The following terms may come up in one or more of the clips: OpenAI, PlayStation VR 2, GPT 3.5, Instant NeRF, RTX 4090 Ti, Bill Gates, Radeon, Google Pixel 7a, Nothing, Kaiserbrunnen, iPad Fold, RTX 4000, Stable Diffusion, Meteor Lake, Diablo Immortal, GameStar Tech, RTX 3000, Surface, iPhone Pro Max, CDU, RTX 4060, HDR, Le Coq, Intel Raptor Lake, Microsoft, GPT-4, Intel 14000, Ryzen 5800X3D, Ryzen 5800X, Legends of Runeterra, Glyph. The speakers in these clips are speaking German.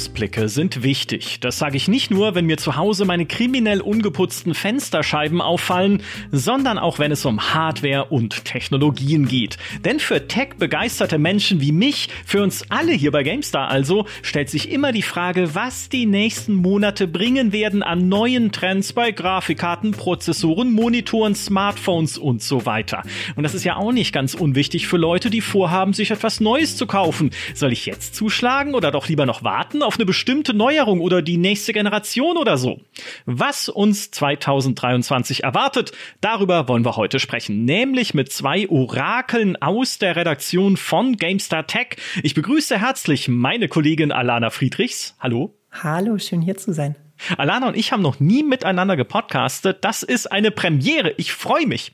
Ausblicke sind wichtig. Das sage ich nicht nur, wenn mir zu Hause meine kriminell ungeputzten Fensterscheiben auffallen, sondern auch wenn es um Hardware und Technologien geht. Denn für Tech-begeisterte Menschen wie mich, für uns alle hier bei GameStar also, stellt sich immer die Frage, was die nächsten Monate bringen werden an neuen Trends bei Grafikkarten, Prozessoren, Monitoren, Smartphones und so weiter. Und das ist ja auch nicht ganz unwichtig für Leute, die vorhaben, sich etwas Neues zu kaufen. Soll ich jetzt zuschlagen oder doch lieber noch warten auf eine bestimmte Neuerung oder die nächste Generation oder so? Was uns 2023 erwartet, darüber wollen wir heute sprechen, nämlich mit zwei Orakeln aus der Redaktion von GameStar Tech. Ich begrüße herzlich meine Kollegin Alana Friedrichs. Hallo. Hallo, schön hier zu sein. Alana und ich haben noch nie miteinander gepodcastet. Das ist eine Premiere. Ich freue mich.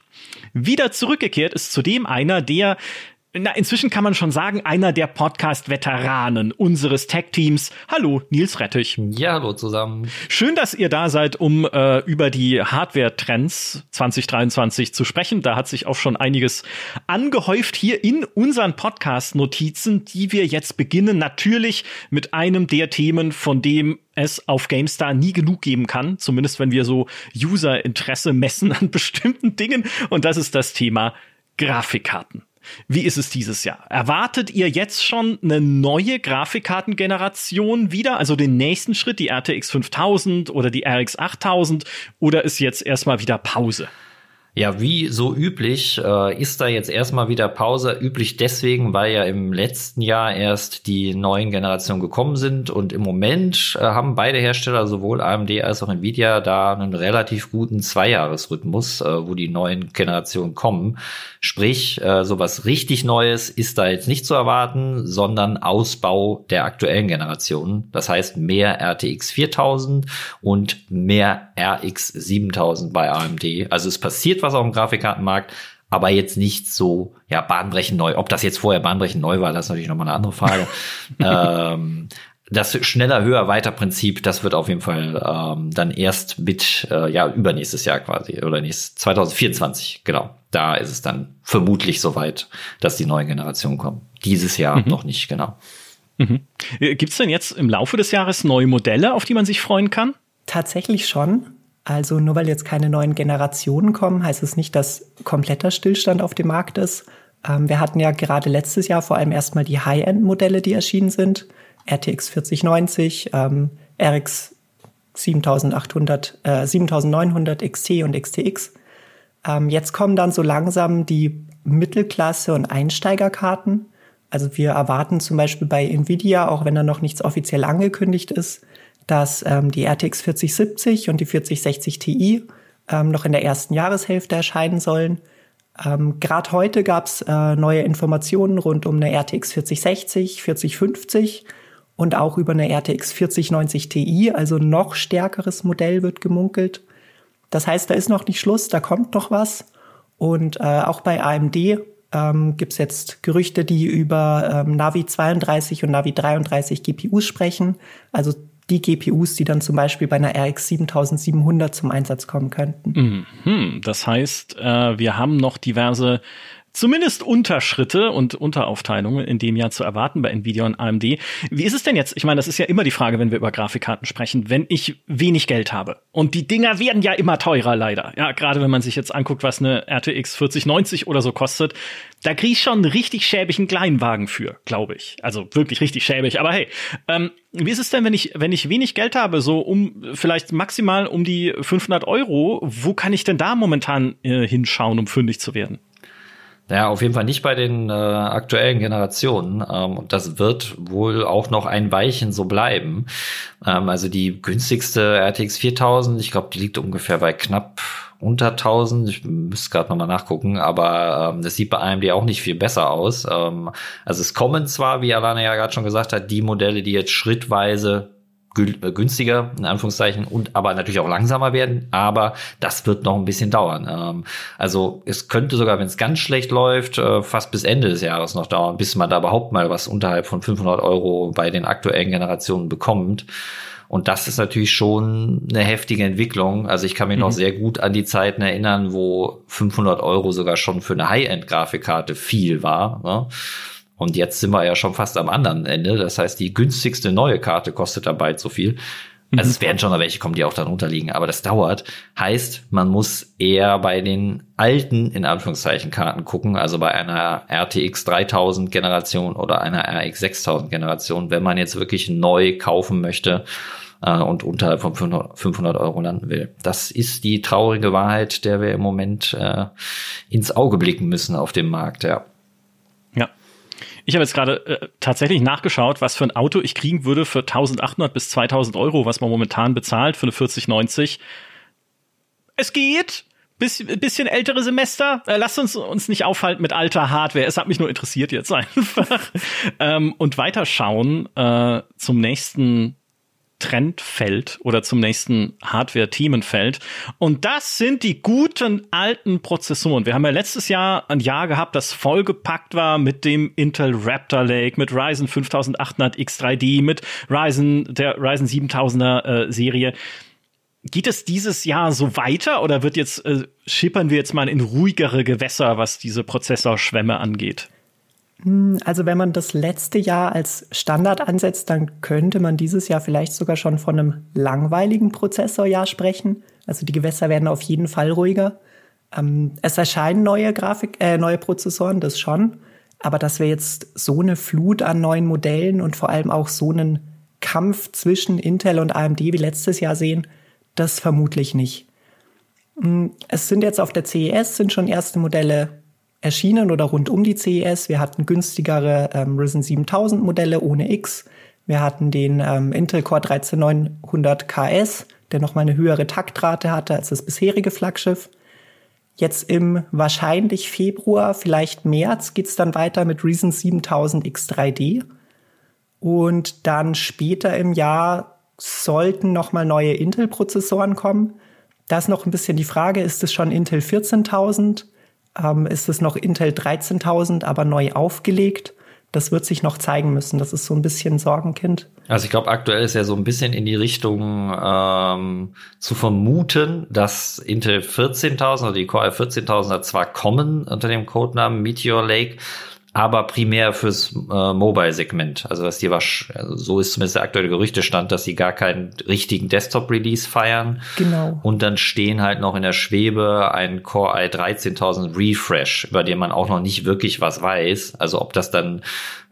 Wieder zurückgekehrt ist zudem einer, der inzwischen kann man schon sagen, einer der Podcast-Veteranen unseres Tech-Teams. Hallo, Nils Rettich. Ja, hallo zusammen. Schön, dass ihr da seid, um über die Hardware-Trends 2023 zu sprechen. Da hat sich auch schon einiges angehäuft hier in unseren Podcast-Notizen, die wir jetzt beginnen. Natürlich mit einem der Themen, von dem es auf GameStar nie genug geben kann. Zumindest, wenn wir so User-Interesse messen an bestimmten Dingen. Und das ist das Thema Grafikkarten. Wie ist es dieses Jahr? Erwartet ihr jetzt schon eine neue Grafikkartengeneration wieder? Also den nächsten Schritt, die RTX 5000 oder die RX 8000? Oder ist jetzt erstmal wieder Pause? Ja, wie so üblich ist da jetzt erstmal wieder Pause. Üblich deswegen, weil ja im letzten Jahr erst die neuen Generationen gekommen sind. Und im Moment haben beide Hersteller, sowohl AMD als auch Nvidia, da einen relativ guten Zweijahresrhythmus, wo die neuen Generationen kommen. Sprich, sowas richtig Neues ist da jetzt nicht zu erwarten, sondern Ausbau der aktuellen Generationen. Das heißt, mehr RTX 4000 und mehr RX 7000 bei AMD. Also es passiert was auf dem Grafikkartenmarkt, aber jetzt nicht so, ja, bahnbrechend neu. Ob das jetzt vorher bahnbrechend neu war, das ist natürlich nochmal eine andere Frage. Das schneller, höher, weiter Prinzip, das wird auf jeden Fall dann erst mit, übernächstes Jahr quasi, oder 2024, genau. Da ist es dann vermutlich soweit, dass die neuen Generationen kommen. Dieses Jahr noch nicht, genau. Gibt es denn jetzt im Laufe des Jahres neue Modelle, auf die man sich freuen kann? Tatsächlich schon. Also nur weil jetzt keine neuen Generationen kommen, heißt es nicht, dass kompletter Stillstand auf dem Markt ist. Wir hatten ja gerade letztes Jahr vor allem erstmal die High-End-Modelle, die erschienen sind. RTX 4090, RX 7900 XT und XTX. Jetzt kommen dann so langsam die Mittelklasse- und Einsteigerkarten. Also wir erwarten zum Beispiel bei Nvidia, auch wenn da noch nichts offiziell angekündigt ist, dass die RTX 4070 und die 4060 Ti noch in der ersten Jahreshälfte erscheinen sollen. Gerade heute gab es neue Informationen rund um eine RTX 4060, 4050 und auch über eine RTX 4090 Ti, also noch stärkeres Modell wird gemunkelt. Das heißt, da ist noch nicht Schluss, da kommt noch was. Und auch bei AMD gibt es jetzt Gerüchte, die über Navi 32 und Navi 33 GPUs sprechen, also die GPUs, die dann zum Beispiel bei einer RX 7700 zum Einsatz kommen könnten. Mhm. Das heißt, wir haben noch diverse, zumindest Unterschritte und Unteraufteilungen in dem Jahr zu erwarten bei Nvidia und AMD. Wie ist es denn jetzt? Ich meine, das ist ja immer die Frage, wenn wir über Grafikkarten sprechen, wenn ich wenig Geld habe. Und die Dinger werden ja immer teurer, leider. Ja, gerade wenn man sich jetzt anguckt, was eine RTX 4090 oder so kostet. Da kriege ich schon einen richtig schäbigen Kleinwagen für, glaube ich. Also wirklich richtig schäbig. Aber hey, wie ist es denn, wenn ich wenig Geld habe, so um vielleicht maximal um die 500 Euro, wo kann ich denn da momentan hinschauen, um fündig zu werden? Naja, auf jeden Fall nicht bei den aktuellen Generationen. Und das wird wohl auch noch ein Weilchen so bleiben. Also die günstigste RTX 4000, ich glaube, die liegt ungefähr bei knapp unter 1000. Ich müsste gerade nochmal nachgucken, aber das sieht bei AMD auch nicht viel besser aus. Also es kommen zwar, wie Alana ja gerade schon gesagt hat, die Modelle, die jetzt schrittweise günstiger, in Anführungszeichen, und aber natürlich auch langsamer werden, aber das wird noch ein bisschen dauern. Also es könnte sogar, wenn es ganz schlecht läuft, fast bis Ende des Jahres noch dauern, bis man da überhaupt mal was unterhalb von 500 Euro bei den aktuellen Generationen bekommt. Und das ist natürlich schon eine heftige Entwicklung. Also ich kann mich noch sehr gut an die Zeiten erinnern, wo 500 Euro sogar schon für eine High-End-Grafikkarte viel war, ne? Und jetzt sind wir ja schon fast am anderen Ende. Das heißt, die günstigste neue Karte kostet dabei so viel. Also es werden schon noch welche kommen, die auch dann unterliegen, aber das dauert. Heißt, man muss eher bei den alten, in Anführungszeichen, Karten gucken, also bei einer RTX 3000 Generation oder einer RX 6000 Generation, wenn man jetzt wirklich neu kaufen möchte und unterhalb von 500 € landen will. Das ist die traurige Wahrheit, der wir im Moment ins Auge blicken müssen auf dem Markt, ja. Ich habe jetzt gerade tatsächlich nachgeschaut, was für ein Auto ich kriegen würde für 1.800 bis 2.000 €, was man momentan bezahlt für eine 4090. Es geht. Bisschen ältere Semester. Lasst uns nicht aufhalten mit alter Hardware. Es hat mich nur interessiert jetzt einfach. Und weiterschauen zum nächsten Trendfeld oder zum nächsten Hardware-Themenfeld. Und das sind die guten alten Prozessoren. Wir haben ja letztes Jahr ein Jahr gehabt, das vollgepackt war mit dem Intel Raptor Lake, mit Ryzen 5800X3D, mit der Ryzen 7000er Serie. Geht es dieses Jahr so weiter oder schippern wir jetzt mal in ruhigere Gewässer, was diese Prozessorschwemme angeht? Also wenn man das letzte Jahr als Standard ansetzt, dann könnte man dieses Jahr vielleicht sogar schon von einem langweiligen Prozessorjahr sprechen. Also die Gewässer werden auf jeden Fall ruhiger. Es erscheinen neue Prozessoren, das schon. Aber dass wir jetzt so eine Flut an neuen Modellen und vor allem auch so einen Kampf zwischen Intel und AMD wie letztes Jahr sehen, das vermutlich nicht. Es sind jetzt auf der CES schon erste Modelle erschienen oder rund um die CES. Wir hatten günstigere Ryzen 7000 Modelle ohne X. Wir hatten den Intel Core 13900KS, der nochmal eine höhere Taktrate hatte als das bisherige Flaggschiff. Jetzt im wahrscheinlich Februar, vielleicht März, geht es dann weiter mit Ryzen 7000X3D. Und dann später im Jahr sollten nochmal neue Intel-Prozessoren kommen. Da ist noch ein bisschen die Frage, ist es schon Intel 14000? Ist es noch Intel 13000, aber neu aufgelegt? Das wird sich noch zeigen müssen. Das ist so ein bisschen Sorgenkind. Also ich glaube, aktuell ist ja so ein bisschen in die Richtung zu vermuten, dass Intel 14000 oder die Core 14000er zwar kommen unter dem Codenamen Meteor Lake, aber primär fürs Mobile-Segment. Also dass die so ist zumindest der aktuelle Gerüchtestand, dass sie gar keinen richtigen Desktop-Release feiern. Genau. Und dann stehen halt noch in der Schwebe ein Core i13000 Refresh, über den man auch noch nicht wirklich was weiß. Also ob das dann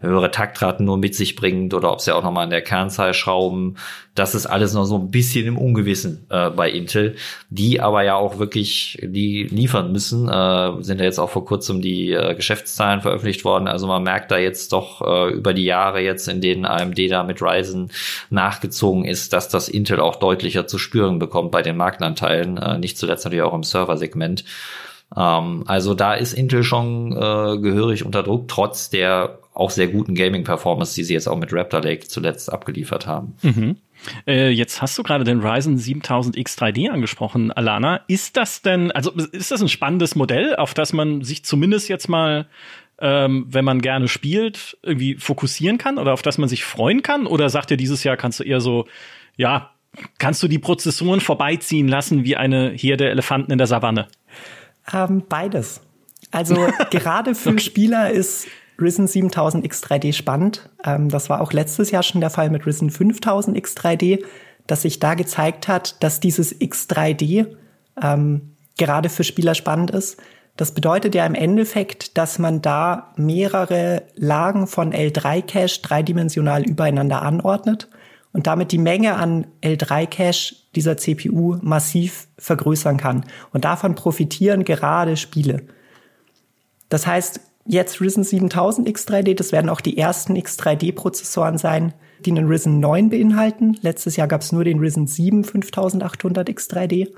höhere Taktraten nur mit sich bringt oder ob sie auch noch mal an der Kernzahl schrauben. Das ist alles noch so ein bisschen im Ungewissen bei Intel. Die aber ja auch wirklich, die liefern müssen, sind ja jetzt auch vor kurzem die Geschäftszahlen veröffentlicht worden. Also man merkt da jetzt doch über die Jahre jetzt, in denen AMD da mit Ryzen nachgezogen ist, dass das Intel auch deutlicher zu spüren bekommt bei den Marktanteilen. Nicht zuletzt natürlich auch im Serversegment. Also da ist Intel schon gehörig unter Druck, trotz der auch sehr guten Gaming-Performance, die sie jetzt auch mit Raptor Lake zuletzt abgeliefert haben. Mhm. Jetzt hast du gerade den Ryzen 7000X3D angesprochen, Alana. Ist das ein spannendes Modell, auf das man sich zumindest jetzt mal, wenn man gerne spielt, irgendwie fokussieren kann oder auf das man sich freuen kann? Oder sagt ihr, dieses Jahr kannst du eher so, ja, kannst du die Prozessoren vorbeiziehen lassen wie eine Herde Elefanten in der Savanne? Beides. Also gerade für okay. Spieler ist Ryzen 7000X3D spannend. Das war auch letztes Jahr schon der Fall mit Ryzen 5000X3D, dass sich da gezeigt hat, dass dieses X3D gerade für Spieler spannend ist. Das bedeutet ja im Endeffekt, dass man da mehrere Lagen von L3-Cache dreidimensional übereinander anordnet und damit die Menge an L3-Cache dieser CPU massiv vergrößern kann. Und davon profitieren gerade Spiele. Das heißt, jetzt Ryzen 7000X3D, das werden auch die ersten X3D-Prozessoren sein, die einen Ryzen 9 beinhalten. Letztes Jahr gab es nur den Ryzen 7 5800X3D.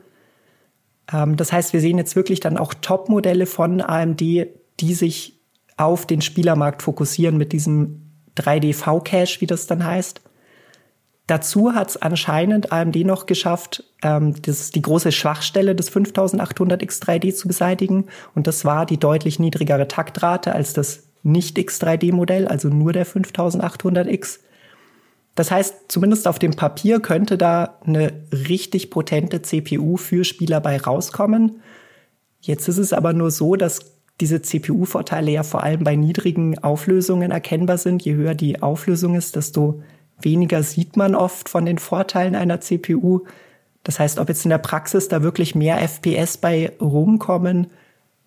Das heißt, wir sehen jetzt wirklich dann auch Top-Modelle von AMD, die sich auf den Spielermarkt fokussieren mit diesem 3D-V-Cache, wie das dann heißt. Dazu hat es anscheinend AMD noch geschafft, die große Schwachstelle des 5800X3D zu beseitigen. Und das war die deutlich niedrigere Taktrate als das Nicht-X3D-Modell, also nur der 5800X. Das heißt, zumindest auf dem Papier könnte da eine richtig potente CPU für Spieler bei rauskommen. Jetzt ist es aber nur so, dass diese CPU-Vorteile ja vor allem bei niedrigen Auflösungen erkennbar sind. Je höher die Auflösung ist, desto weniger sieht man oft von den Vorteilen einer CPU. Das heißt, ob jetzt in der Praxis da wirklich mehr FPS bei rumkommen,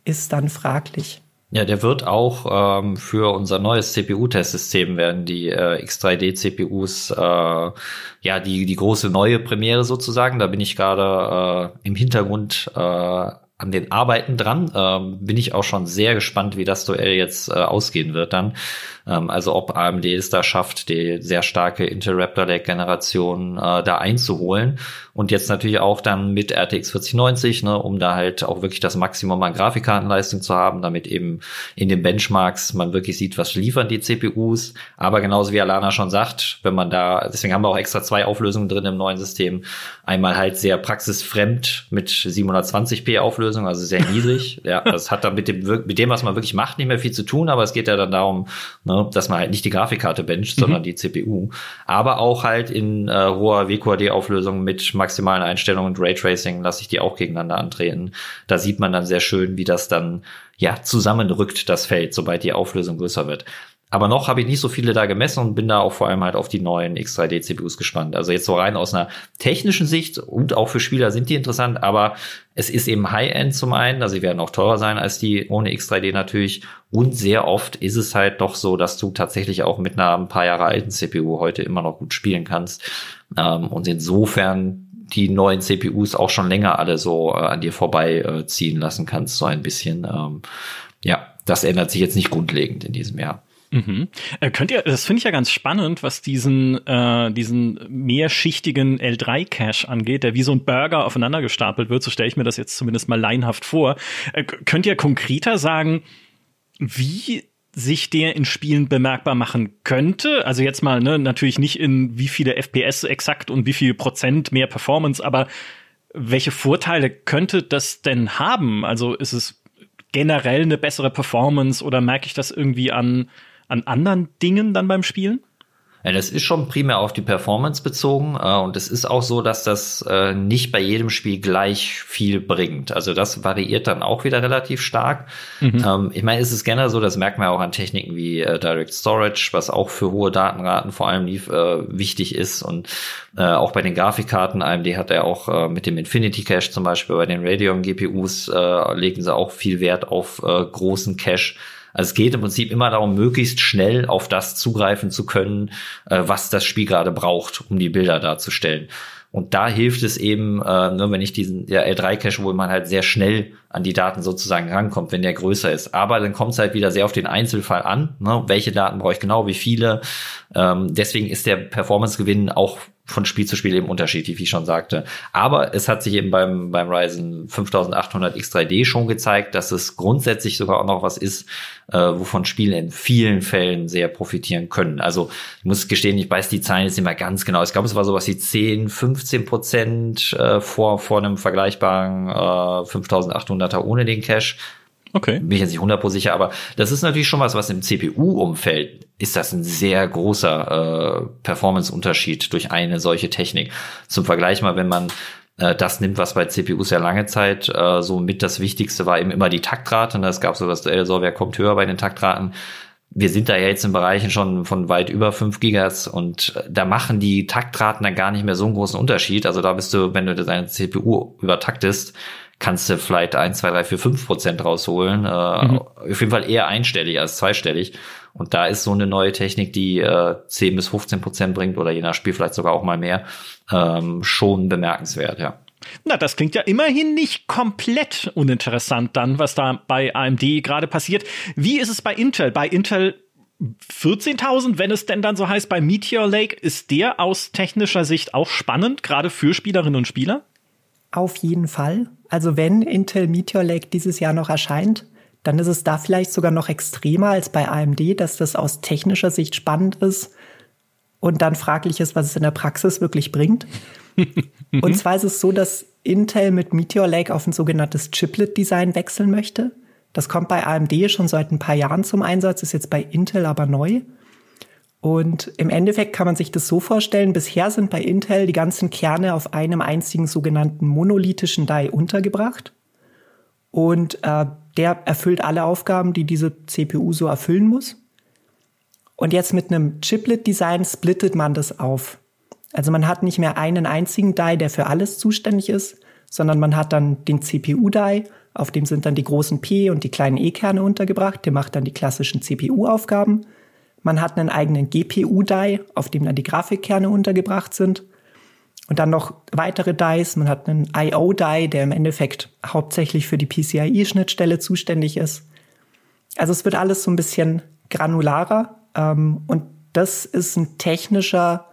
ist dann fraglich. Ja, der wird auch für unser neues CPU-Testsystem werden die X3D-CPUs ja die große neue Premiere sozusagen. Da bin ich gerade im Hintergrund an den Arbeiten dran. Bin ich auch schon sehr gespannt, wie das Duell jetzt ausgehen wird dann. Also ob AMD es da schafft, die sehr starke Intel Raptor Lake Generation da einzuholen. Und jetzt natürlich auch dann mit RTX 4090, ne, um da halt auch wirklich das Maximum an Grafikkartenleistung zu haben, damit eben in den Benchmarks man wirklich sieht, was liefern die CPUs. Aber genauso wie Alana schon sagt, wenn man da, deswegen haben wir auch extra zwei Auflösungen drin im neuen System. Einmal halt sehr praxisfremd mit 720p Auflösung, also sehr niedrig. Ja, das hat dann mit dem, was man wirklich macht, nicht mehr viel zu tun, aber es geht ja dann darum, ne, dass man halt nicht die Grafikkarte bencht, sondern die CPU. Aber auch halt in hoher WQHD-Auflösung mit maximalen Einstellungen und Raytracing lasse ich die auch gegeneinander antreten. Da sieht man dann sehr schön, wie das dann ja zusammenrückt, das Feld, sobald die Auflösung größer wird. Aber noch habe ich nicht so viele da gemessen und bin da auch vor allem halt auf die neuen X3D-CPUs gespannt. Also jetzt so rein aus einer technischen Sicht und auch für Spieler sind die interessant, aber es ist eben High-End zum einen, also sie werden auch teurer sein als die ohne X3D natürlich und sehr oft ist es halt doch so, dass du tatsächlich auch mit einer ein paar Jahre alten CPU heute immer noch gut spielen kannst und insofern die neuen CPUs auch schon länger alle so an dir vorbei ziehen lassen kannst, so ein bisschen. Ja, das ändert sich jetzt nicht grundlegend in diesem Jahr. Mhm. Könnt ihr, das finde ich ja ganz spannend, was diesen mehrschichtigen L3-Cache angeht, der wie so ein Burger aufeinander gestapelt wird, so stelle ich mir das jetzt zumindest mal laienhaft vor. Könnt ihr konkreter sagen, wie sich der in Spielen bemerkbar machen könnte? Also jetzt mal, ne, natürlich nicht in wie viele FPS exakt und wie viel Prozent mehr Performance, aber welche Vorteile könnte das denn haben? Also ist es generell eine bessere Performance oder merke ich das irgendwie an anderen Dingen dann beim Spielen? Ja, das ist schon primär auf die Performance bezogen und es ist auch so, dass das nicht bei jedem Spiel gleich viel bringt. Also das variiert dann auch wieder relativ stark. Mhm. Ich meine, es ist generell so, das merkt man auch an Techniken wie Direct Storage, was auch für hohe Datenraten vor allem wichtig ist und auch bei den Grafikkarten. AMD hat ja auch mit dem Infinity Cache zum Beispiel bei den Radeon GPUs legen sie auch viel Wert auf großen Cache. Also es geht im Prinzip immer darum, möglichst schnell auf das zugreifen zu können, was das Spiel gerade braucht, um die Bilder darzustellen. Und da hilft es eben, wenn ich diesen L3-Cache, wo man halt sehr schnell an die Daten sozusagen rankommt, wenn der größer ist. Aber dann kommt es halt wieder sehr auf den Einzelfall an, ne? Welche Daten brauche ich genau, wie viele. Deswegen ist der Performance-Gewinn auch von Spiel zu Spiel eben unterschiedlich, wie ich schon sagte. Aber es hat sich eben beim Ryzen 5800 X3D schon gezeigt, dass es grundsätzlich sogar auch noch was ist, wovon Spiele in vielen Fällen sehr profitieren können. Also ich muss gestehen, ich weiß die Zahlen jetzt nicht mehr ganz genau. Ich glaube, es war sowas wie 10-15% vor einem vergleichbaren 5800er ohne den Cache. Okay. Bin ich jetzt nicht 100% sicher, aber das ist natürlich schon was im CPU-Umfeld ist das ein sehr großer Performance-Unterschied durch eine solche Technik. Zum Vergleich mal, wenn man das nimmt, was bei CPUs ja lange Zeit so mit das Wichtigste war, eben immer die Taktrate. Und es gab so das Duell, so wer kommt höher bei den Taktraten. Wir sind da ja jetzt in Bereichen schon von weit über 5 Gigahertz und da machen die Taktraten dann gar nicht mehr so einen großen Unterschied. Also da bist du, wenn du deine CPU übertaktest, kannst du vielleicht 1, 2, 3, 4, 5% rausholen. Auf jeden Fall eher einstellig als zweistellig. Und da ist so eine neue Technik, die 10-15% bringt oder je nach Spiel vielleicht sogar auch mal mehr, schon bemerkenswert, ja. Na, das klingt ja immerhin nicht komplett uninteressant dann, was da bei AMD gerade passiert. Wie ist es bei Intel? Bei Intel 14.000, wenn es denn dann so heißt, bei Meteor Lake, ist der aus technischer Sicht auch spannend, gerade für Spielerinnen und Spieler? Auf jeden Fall. Also wenn Intel Meteor Lake dieses Jahr noch erscheint, dann ist es da vielleicht sogar noch extremer als bei AMD, dass das aus technischer Sicht spannend ist und dann fraglich ist, was es in der Praxis wirklich bringt. Und zwar ist es so, dass Intel mit Meteor Lake auf ein sogenanntes Chiplet-Design wechseln möchte. Das kommt bei AMD schon seit ein paar Jahren zum Einsatz, ist jetzt bei Intel aber neu. Und im Endeffekt kann man sich das so vorstellen, bisher sind bei Intel die ganzen Kerne auf einem einzigen sogenannten monolithischen Die untergebracht. Und der erfüllt alle Aufgaben, die diese CPU so erfüllen muss. Und jetzt mit einem Chiplet-Design splittet man das auf. Also man hat nicht mehr einen einzigen Die, der für alles zuständig ist, sondern man hat dann den CPU-Die, auf dem sind dann die großen P- und die kleinen E-Kerne untergebracht, der macht dann die klassischen CPU-Aufgaben. Man hat einen eigenen GPU-Die, auf dem dann die Grafikkerne untergebracht sind. Und dann noch weitere Dies, man hat einen I/O-Die, der im Endeffekt hauptsächlich für die PCIe-Schnittstelle zuständig ist. Also es wird alles so ein bisschen granularer. Und das ist ein technischer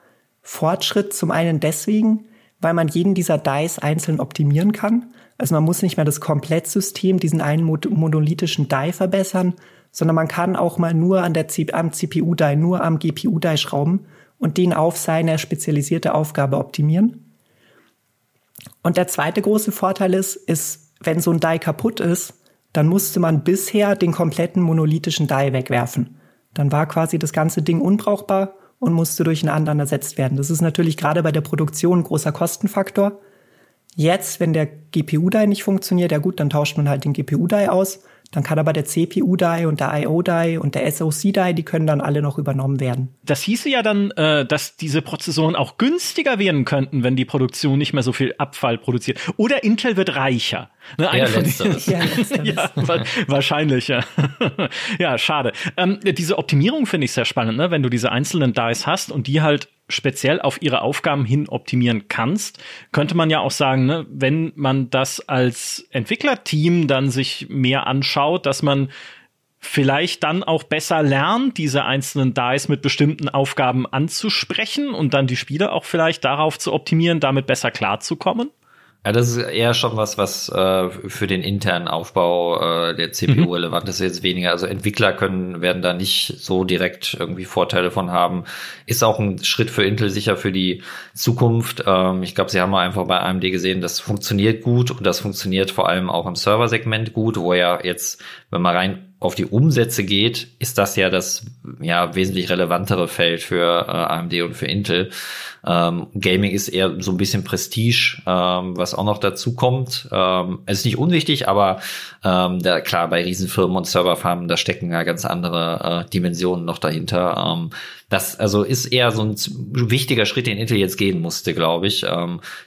Fortschritt, zum einen deswegen, weil man jeden dieser Dies einzeln optimieren kann. Also man muss nicht mehr das Komplettsystem, diesen einen monolithischen Die verbessern, sondern man kann auch mal nur am CPU-Die, nur am GPU-Die schrauben und den auf seine spezialisierte Aufgabe optimieren. Und der zweite große Vorteil ist, wenn so ein Die kaputt ist, dann musste man bisher den kompletten monolithischen Die wegwerfen. Dann war quasi das ganze Ding unbrauchbar und musste durch einen anderen ersetzt werden. Das ist natürlich gerade bei der Produktion ein großer Kostenfaktor. Jetzt, wenn der GPU-Die nicht funktioniert, ja gut, dann tauscht man halt den GPU-Die aus. Dann kann aber der CPU-Die und der I/O-Die und der SoC-Die, die können dann alle noch übernommen werden. Das hieße ja dann, dass diese Prozessoren auch günstiger werden könnten, wenn die Produktion nicht mehr so viel Abfall produziert. Oder Intel wird reicher. Ne, ja, letzteres. Ja, wahrscheinlich, ja. Ja, schade. Diese Optimierung finde ich sehr spannend, ne? Wenn du diese einzelnen Dies hast und die halt speziell auf ihre Aufgaben hin optimieren kannst, könnte man ja auch sagen, ne, wenn man das als Entwicklerteam dann sich mehr anschaut, dass man vielleicht dann auch besser lernt, diese einzelnen Dies mit bestimmten Aufgaben anzusprechen und dann die Spiele auch vielleicht darauf zu optimieren, damit besser klarzukommen. Ja, das ist eher schon was für den internen Aufbau der CPU relevant ist, jetzt weniger. Also Entwickler werden da nicht so direkt irgendwie Vorteile von haben. Ist auch ein Schritt für Intel sicher für die Zukunft. Ich glaube, sie haben einfach bei AMD gesehen, das funktioniert gut und das funktioniert vor allem auch im Serversegment gut, wo ja jetzt, wenn man rein auf die Umsätze geht, ist das ja das wesentlich relevantere Feld für AMD und für Intel. Gaming ist eher so ein bisschen Prestige, was auch noch dazu kommt. Ist nicht unwichtig, aber klar, bei Riesenfirmen und Serverfarmen, da stecken ja ganz andere Dimensionen noch dahinter. Das also ist eher so ein wichtiger Schritt, den Intel jetzt gehen musste, glaube ich.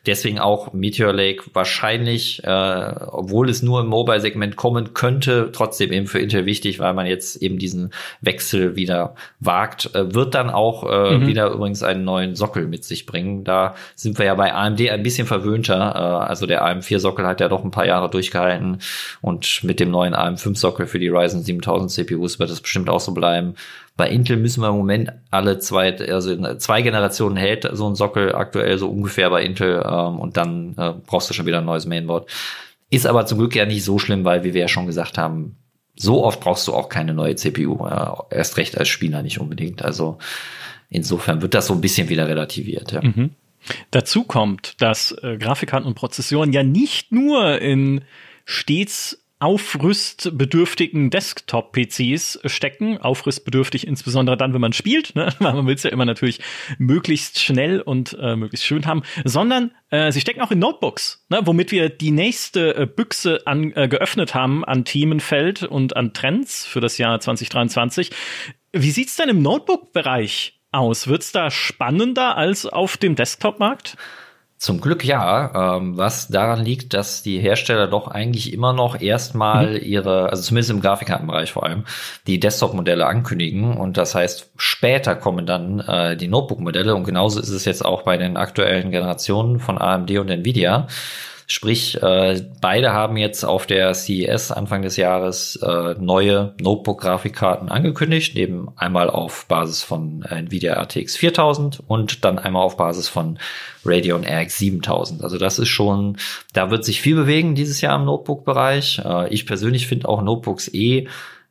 Deswegen auch Meteor Lake wahrscheinlich, obwohl es nur im Mobile-Segment kommen könnte, trotzdem eben für Intel wichtig, weil man jetzt eben diesen Wechsel wieder wagt. Wird dann auch wieder übrigens einen neuen Sockel mit sich bringen. Da sind wir ja bei AMD ein bisschen verwöhnter. Also der AM4-Sockel hat ja doch ein paar Jahre durchgehalten. Und mit dem neuen AM5-Sockel für die Ryzen 7000 CPUs wird es bestimmt auch so bleiben. Bei Intel müssen wir im Moment zwei Generationen hält so ein Sockel aktuell so ungefähr bei Intel und dann brauchst du schon wieder ein neues Mainboard. Ist aber zum Glück ja nicht so schlimm, weil, wie wir ja schon gesagt haben, so oft brauchst du auch keine neue CPU, erst recht als Spieler nicht unbedingt. Also insofern wird das so ein bisschen wieder relativiert, ja. Mhm. Dazu kommt, dass Grafikkarten und Prozessoren ja nicht nur in stets aufrüstbedürftigen Desktop-PCs stecken. Aufrüstbedürftig insbesondere dann, wenn man spielt, ne? Weil man will es ja immer natürlich möglichst schnell und möglichst schön haben, sondern sie stecken auch in Notebooks, ne? Womit wir die nächste Büchse geöffnet haben an Themenfeld und an Trends für das Jahr 2023. Wie sieht's denn im Notebook-Bereich aus? Wird's da spannender als auf dem Desktop-Markt? Zum Glück ja, was daran liegt, dass die Hersteller doch eigentlich immer noch erstmal ihre, also zumindest im Grafikkartenbereich vor allem, die Desktop-Modelle ankündigen und das heißt, später kommen dann die Notebook-Modelle und genauso ist es jetzt auch bei den aktuellen Generationen von AMD und Nvidia. Sprich, beide haben jetzt auf der CES Anfang des Jahres neue Notebook-Grafikkarten angekündigt, eben einmal auf Basis von Nvidia RTX 4000 und dann einmal auf Basis von Radeon RX 7000. Also das ist schon, da wird sich viel bewegen dieses Jahr im Notebook-Bereich. Ich persönlich finde auch Notebooks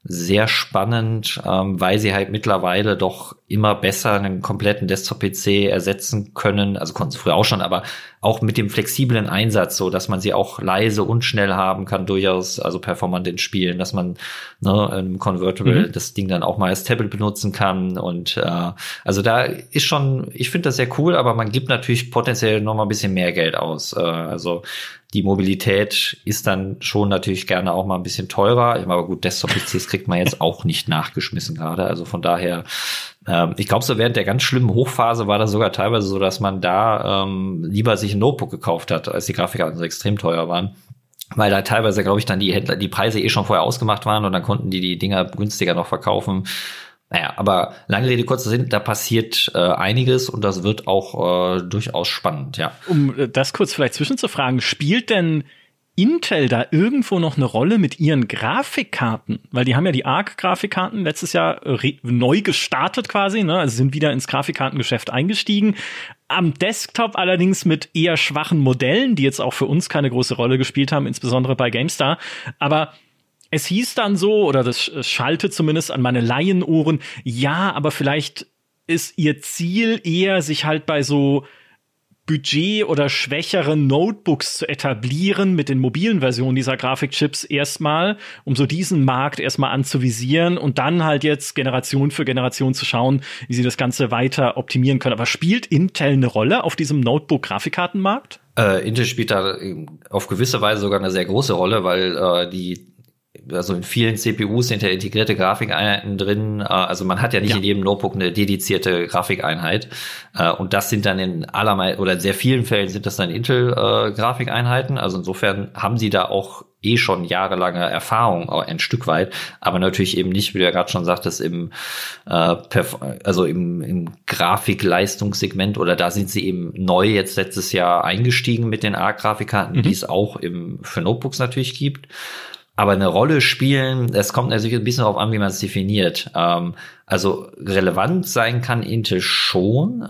sehr spannend, weil sie halt mittlerweile doch immer besser einen kompletten Desktop-PC ersetzen können. Also konnten sie früher auch schon, aber auch mit dem flexiblen Einsatz, so dass man sie auch leise und schnell haben kann, durchaus also performant in Spielen, dass man im Convertible das Ding dann auch mal als Tablet benutzen kann. Und also da ist schon, ich finde das sehr cool, aber man gibt natürlich potenziell noch mal ein bisschen mehr Geld aus. Also die Mobilität ist dann schon natürlich gerne auch mal ein bisschen teurer. Ich meine, aber gut, Desktop-PCs kriegt man jetzt auch nicht nachgeschmissen gerade. Also von daher, ich glaube so während der ganz schlimmen Hochphase war das sogar teilweise so, dass man da lieber sich ein Notebook gekauft hat, als die Grafikkarten so extrem teuer waren. Weil da teilweise, glaube ich, dann die Händler die Preise schon vorher ausgemacht waren und dann konnten die Dinger günstiger noch verkaufen. Naja, aber lange Rede, kurzer Sinn, da passiert einiges und das wird auch durchaus spannend, ja. Um das kurz vielleicht zwischenzufragen, spielt denn Intel da irgendwo noch eine Rolle mit ihren Grafikkarten? Weil die haben ja die ARC-Grafikkarten letztes Jahr neu gestartet quasi, ne? Also sind wieder ins Grafikkartengeschäft eingestiegen. Am Desktop allerdings mit eher schwachen Modellen, die jetzt auch für uns keine große Rolle gespielt haben, insbesondere bei GameStar. Aber es hieß dann so, oder das schallte zumindest an meine Laienohren, ja, aber vielleicht ist ihr Ziel eher, sich halt bei so Budget- oder schwächeren Notebooks zu etablieren mit den mobilen Versionen dieser Grafikchips erstmal, um so diesen Markt erstmal anzuvisieren und dann halt jetzt Generation für Generation zu schauen, wie sie das Ganze weiter optimieren können. Aber spielt Intel eine Rolle auf diesem Notebook-Grafikkartenmarkt? Intel spielt da auf gewisse Weise sogar eine sehr große Rolle, weil also in vielen CPUs sind ja integrierte Grafikeinheiten drin. Also man hat ja nicht in jedem Notebook eine dedizierte Grafikeinheit. Und das sind dann in sehr vielen Fällen sind das dann Intel-Grafikeinheiten. Also insofern haben sie da auch schon jahrelange Erfahrung, ein Stück weit. Aber natürlich eben nicht, wie du ja gerade schon sagtest, im Grafikleistungssegment. Oder da sind sie eben neu jetzt letztes Jahr eingestiegen mit den ARC-Grafikkarten, die es auch für Notebooks natürlich gibt. Aber eine Rolle spielen, es kommt natürlich ein bisschen darauf an, wie man es definiert. Also relevant sein kann Intel schon,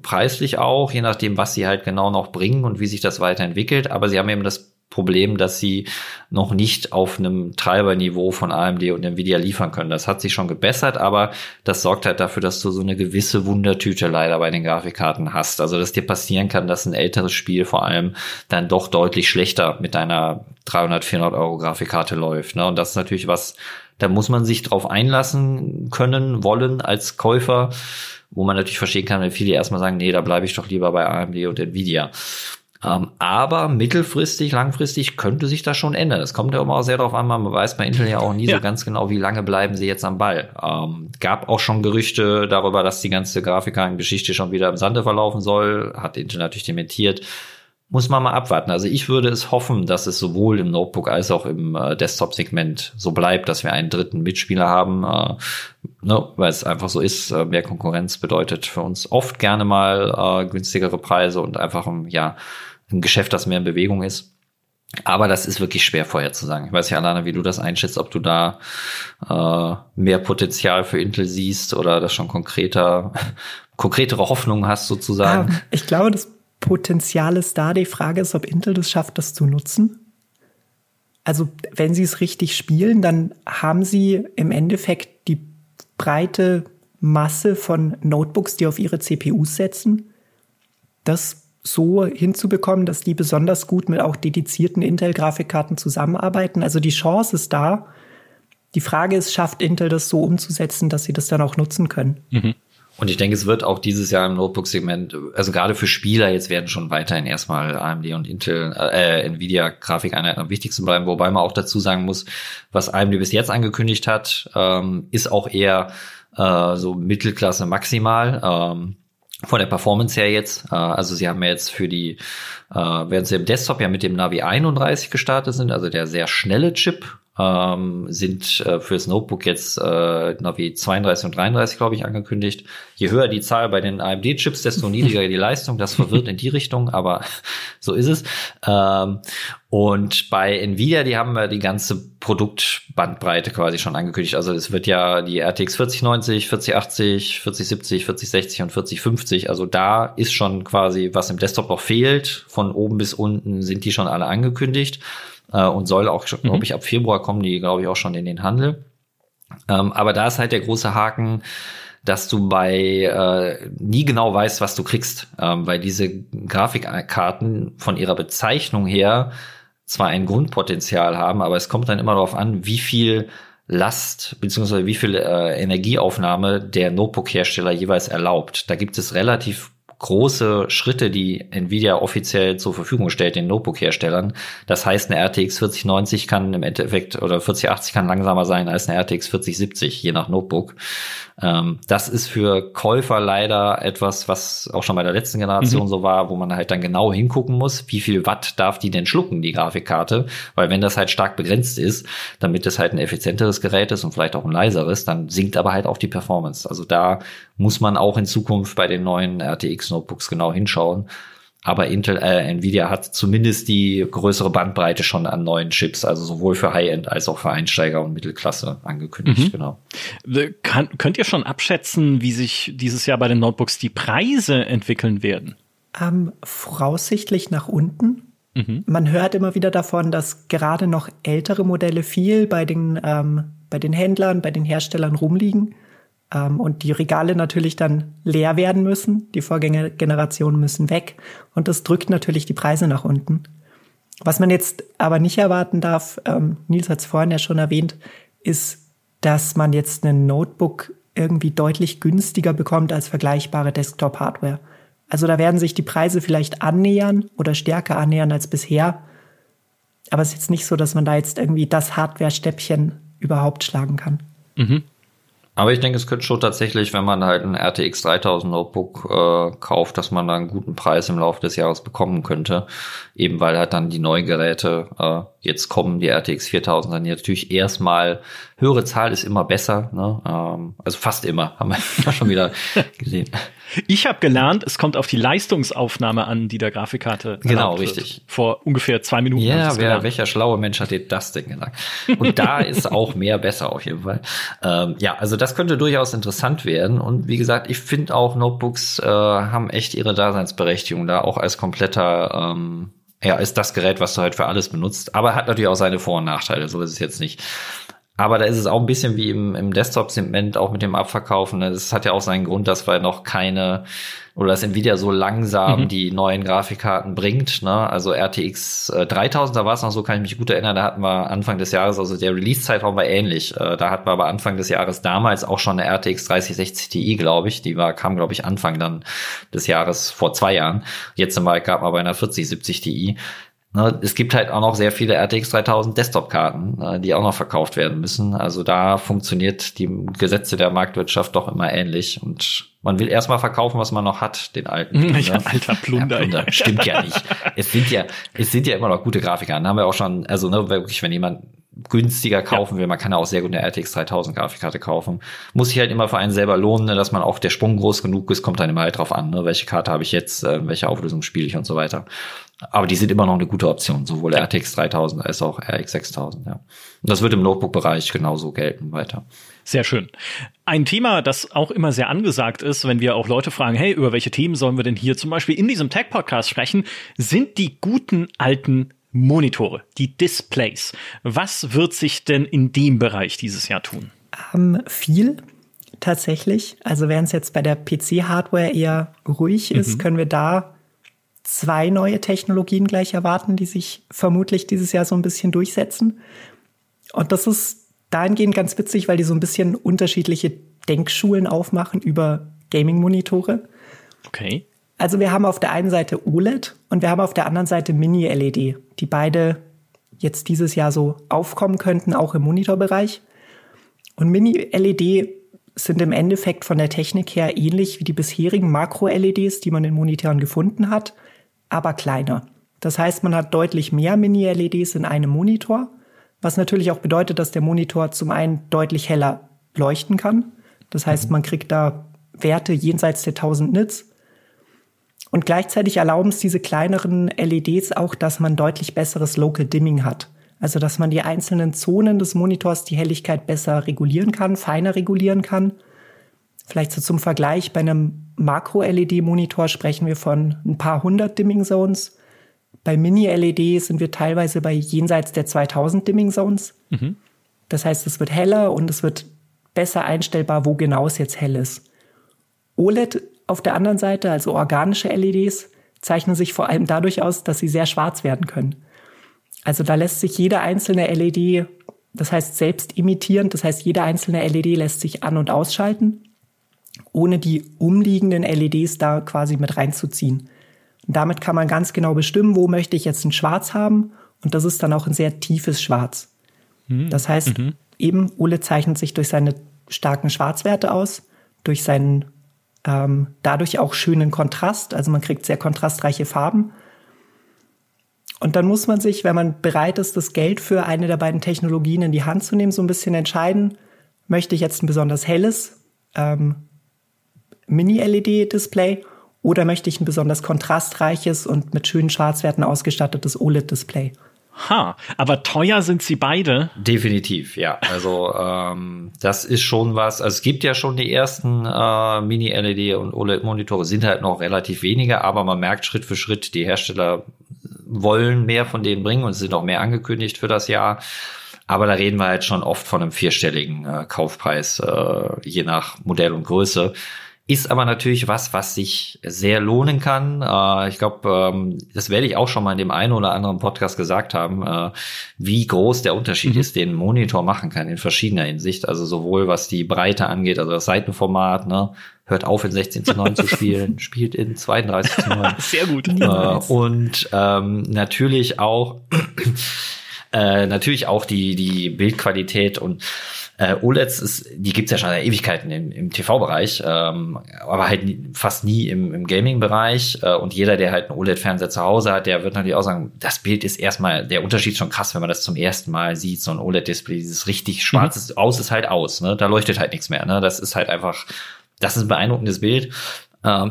preislich auch, je nachdem, was sie halt genau noch bringen und wie sich das weiterentwickelt. Aber sie haben eben das Problem, dass sie noch nicht auf einem Treiberniveau von AMD und Nvidia liefern können. Das hat sich schon gebessert, aber das sorgt halt dafür, dass du so eine gewisse Wundertüte leider bei den Grafikkarten hast. Also, dass dir passieren kann, dass ein älteres Spiel vor allem dann doch deutlich schlechter mit deiner 300, 400 Euro Grafikkarte läuft, ne? Und das ist natürlich was, da muss man sich drauf einlassen können, wollen als Käufer, wo man natürlich verstehen kann, wenn viele erstmal sagen, nee, da bleibe ich doch lieber bei AMD und Nvidia. Aber mittelfristig, langfristig könnte sich das schon ändern. Das kommt ja immer auch sehr darauf an, man weiß bei Intel ja auch nie so ganz genau, wie lange bleiben sie jetzt am Ball. Gab auch schon Gerüchte darüber, dass die ganze Grafikkartengeschichte schon wieder im Sande verlaufen soll. Hat Intel natürlich dementiert. Muss man mal abwarten. Also ich würde es hoffen, dass es sowohl im Notebook als auch im Desktop-Segment so bleibt, dass wir einen dritten Mitspieler haben, weil es einfach so ist. Mehr Konkurrenz bedeutet für uns oft gerne mal günstigere Preise und einfach ein Geschäft, das mehr in Bewegung ist. Aber das ist wirklich schwer vorherzusagen. Ich weiß ja, Alana, wie du das einschätzt, ob du da mehr Potenzial für Intel siehst oder das schon konkretere Hoffnungen hast sozusagen. Ja, ich glaube, das Potenzial ist da. Die Frage ist, ob Intel das schafft, das zu nutzen. Also wenn sie es richtig spielen, dann haben sie im Endeffekt die breite Masse von Notebooks, die auf ihre CPUs setzen, das so hinzubekommen, dass die besonders gut mit auch dedizierten Intel-Grafikkarten zusammenarbeiten. Also die Chance ist da. Die Frage ist, schafft Intel das so umzusetzen, dass sie das dann auch nutzen können? Mhm. Und ich denke, es wird auch dieses Jahr im Notebook-Segment, also gerade für Spieler jetzt werden schon weiterhin erstmal AMD und Intel, Nvidia-Grafikeinheiten am wichtigsten bleiben, wobei man auch dazu sagen muss, was AMD bis jetzt angekündigt hat, ist auch eher so Mittelklasse maximal, von der Performance her jetzt. Also sie haben ja jetzt während sie im Desktop ja mit dem Navi 31 gestartet sind, also der sehr schnelle Chip, sind fürs Notebook jetzt Navi 32 und 33, glaube ich, angekündigt. Je höher die Zahl bei den AMD-Chips, desto niedriger die Leistung. Das verwirrt in die Richtung, aber so ist es. Und bei Nvidia, die haben wir die ganze Produktbandbreite quasi schon angekündigt. Also es wird ja die RTX 4090, 4080, 4070, 4060 und 4050. Also da ist schon quasi, was im Desktop noch fehlt, von oben bis unten sind die schon alle angekündigt. Und soll auch, glaube ich, ab Februar kommen die, glaube ich, auch schon in den Handel. Aber da ist halt der große Haken, dass du nie genau weißt, was du kriegst. Weil diese Grafikkarten von ihrer Bezeichnung her zwar ein Grundpotenzial haben, aber es kommt dann immer darauf an, wie viel Last bzw. wie viel Energieaufnahme der Notebook-Hersteller jeweils erlaubt. Da gibt es relativ große Schritte, die Nvidia offiziell zur Verfügung stellt, den Notebook-Herstellern. Das heißt, eine RTX 4090 kann im Endeffekt, oder 4080 kann langsamer sein als eine RTX 4070, je nach Notebook. Das ist für Käufer leider etwas, was auch schon bei der letzten Generation so war, wo man halt dann genau hingucken muss, wie viel Watt darf die denn schlucken, die Grafikkarte? Weil wenn das halt stark begrenzt ist, damit es halt ein effizienteres Gerät ist und vielleicht auch ein leiseres, dann sinkt aber halt auch die Performance. Also da muss man auch in Zukunft bei den neuen RTX-Notebooks genau hinschauen. Aber Nvidia hat zumindest die größere Bandbreite schon an neuen Chips, also sowohl für High-End als auch für Einsteiger und Mittelklasse angekündigt, genau. Könnt ihr schon abschätzen, wie sich dieses Jahr bei den Notebooks die Preise entwickeln werden? Voraussichtlich nach unten. Man hört immer wieder davon, dass gerade noch ältere Modelle viel bei den Händlern, bei den Herstellern rumliegen und die Regale natürlich dann leer werden müssen. Die Vorgängergenerationen müssen weg und das drückt natürlich die Preise nach unten. Was man jetzt aber nicht erwarten darf, Nils hat es vorhin ja schon erwähnt, ist, dass man jetzt einen Notebook irgendwie deutlich günstiger bekommt als vergleichbare Desktop-Hardware. Also da werden sich die Preise vielleicht annähern oder stärker annähern als bisher. Aber es ist jetzt nicht so, dass man da jetzt irgendwie das Hardware-Stäbchen überhaupt schlagen kann. Aber ich denke, es könnte schon tatsächlich, wenn man halt einen RTX 3000 Notebook kauft, dass man da einen guten Preis im Laufe des Jahres bekommen könnte. Eben weil halt dann die neuen Geräte jetzt kommen, die RTX 4000 dann natürlich erstmal, höhere Zahl ist immer besser, ne? Also fast immer, haben wir schon wieder gesehen. Ich habe gelernt, es kommt auf die Leistungsaufnahme an, die der Grafikkarte Genau, richtig. Vor ungefähr 2 Minuten. Ja, welcher schlaue Mensch hat dir das denn gesagt? Und da ist auch mehr besser auf jeden Fall. Ja, also das könnte durchaus interessant werden. Und wie gesagt, ich finde auch, Notebooks haben echt ihre Daseinsberechtigung da, auch als kompletter ist das Gerät, was du halt für alles benutzt. Aber hat natürlich auch seine Vor- und Nachteile, so ist es jetzt nicht. Aber da ist es auch ein bisschen wie im Desktop-Segment, auch mit dem Abverkaufen. Das hat ja auch seinen Grund, dass wir noch keine, oder dass Nvidia so langsam die neuen Grafikkarten bringt, ne? Also RTX 3000, da war es noch so, kann ich mich gut erinnern, da hatten wir Anfang des Jahres, also der Release-Zeitraum war ähnlich. Da hatten wir aber Anfang des Jahres damals auch schon eine RTX 3060 Ti, glaube ich. Die kam, glaube ich, Anfang dann des Jahres vor 2 Jahren. Jetzt einmal gab man bei einer 4070 Ti. Es gibt halt auch noch sehr viele RTX 3000 Desktop-Karten, die auch noch verkauft werden müssen. Also da funktioniert die Gesetze der Marktwirtschaft doch immer ähnlich. Und man will erstmal verkaufen, was man noch hat, den alten. Ja, alter Plunder. Ja, Plunder. Stimmt ja nicht. Es sind ja immer noch gute Grafikkarten. Haben wir auch schon, also ne, wirklich, wenn jemand günstiger kaufen will, man kann ja auch sehr gut eine RTX 3000 Grafikkarte kaufen. Muss sich halt immer für einen selber lohnen, ne, dass man auch, der Sprung groß genug ist, kommt dann immer halt drauf an, ne, welche Karte habe ich jetzt, welche Auflösung spiele ich und so weiter. Aber die sind immer noch eine gute Option, sowohl RTX 3000 als auch RX 6000. Ja. Und das wird im Notebook-Bereich genauso gelten weiter. Sehr schön. Ein Thema, das auch immer sehr angesagt ist, wenn wir auch Leute fragen, hey, über welche Themen sollen wir denn hier zum Beispiel in diesem Tech-Podcast sprechen, sind die guten alten Monitore, die Displays. Was wird sich denn in dem Bereich dieses Jahr tun? Viel tatsächlich. Also während es jetzt bei der PC-Hardware eher ruhig ist, können wir da 2 neue Technologien gleich erwarten, die sich vermutlich dieses Jahr so ein bisschen durchsetzen. Und das ist dahingehend ganz witzig, weil die so ein bisschen unterschiedliche Denkschulen aufmachen über Gaming-Monitore. Okay. Also wir haben auf der einen Seite OLED und wir haben auf der anderen Seite Mini-LED, die beide jetzt dieses Jahr so aufkommen könnten, auch im Monitorbereich. Und Mini-LED sind im Endeffekt von der Technik her ähnlich wie die bisherigen Makro-LEDs, die man in Monitoren gefunden hat, aber kleiner. Das heißt, man hat deutlich mehr Mini-LEDs in einem Monitor, was natürlich auch bedeutet, dass der Monitor zum einen deutlich heller leuchten kann. Das heißt, man kriegt da Werte jenseits der 1000 Nits. Und gleichzeitig erlauben es diese kleineren LEDs auch, dass man deutlich besseres Local Dimming hat. Also, dass man die einzelnen Zonen des Monitors, die Helligkeit besser regulieren kann, feiner regulieren kann. Vielleicht so zum Vergleich, bei einem Makro-LED-Monitor sprechen wir von ein paar 100 Dimming-Zones. Bei Mini-LED sind wir teilweise bei jenseits der 2000 Dimming-Zones. Das heißt, es wird heller und es wird besser einstellbar, wo genau es jetzt hell ist. OLED auf der anderen Seite, also organische LEDs, zeichnen sich vor allem dadurch aus, dass sie sehr schwarz werden können. Also da lässt sich jede einzelne LED, das heißt selbst imitierend, das heißt jede einzelne LED lässt sich an- und ausschalten. ohne die umliegenden LEDs da quasi mit reinzuziehen. Und damit kann man ganz genau bestimmen, wo möchte ich jetzt ein Schwarz haben, und das ist dann auch ein sehr tiefes Schwarz. Das heißt, eben OLED zeichnet sich durch seine starken Schwarzwerte aus, durch seinen dadurch auch schönen Kontrast, also man kriegt sehr kontrastreiche Farben. Und dann muss man sich, wenn man bereit ist, das Geld für eine der beiden Technologien in die Hand zu nehmen, so ein bisschen entscheiden, möchte ich jetzt ein besonders helles Mini-LED-Display oder möchte ich ein besonders kontrastreiches und mit schönen Schwarzwerten ausgestattetes OLED-Display? Ha, aber teuer sind sie beide. Definitiv, ja. Also das ist schon was. Also es gibt ja schon die ersten Mini-LED- und OLED-Monitore, sind halt noch relativ wenige, aber man merkt Schritt für Schritt, die Hersteller wollen mehr von denen bringen und es sind auch mehr angekündigt für das Jahr. Aber da reden wir halt schon oft von einem vierstelligen Kaufpreis, je nach Modell und Größe. Ist aber natürlich was, was sich sehr lohnen kann. Ich glaube, das werde ich auch schon mal in dem einen oder anderen Podcast gesagt haben, wie groß der Unterschied ist, den ein Monitor machen kann in verschiedener Hinsicht. Also sowohl was die Breite angeht, also das Seitenformat, ne, hört auf in 16:9 zu spielen, spielt in 32:9. Sehr gut. Und natürlich auch die Bildqualität und OLEDs, die gibt's ja schon seit Ewigkeiten im TV-Bereich, aber halt fast nie im Gaming-Bereich. Und jeder, der halt einen OLED-Fernseher zu Hause hat, der wird natürlich auch sagen, das Bild ist erstmal, der Unterschied ist schon krass, wenn man das zum ersten Mal sieht, so ein OLED-Display, dieses richtig schwarzes Aus ist halt aus, ne? Da leuchtet halt nichts mehr, ne? Das ist halt einfach, das ist ein beeindruckendes Bild.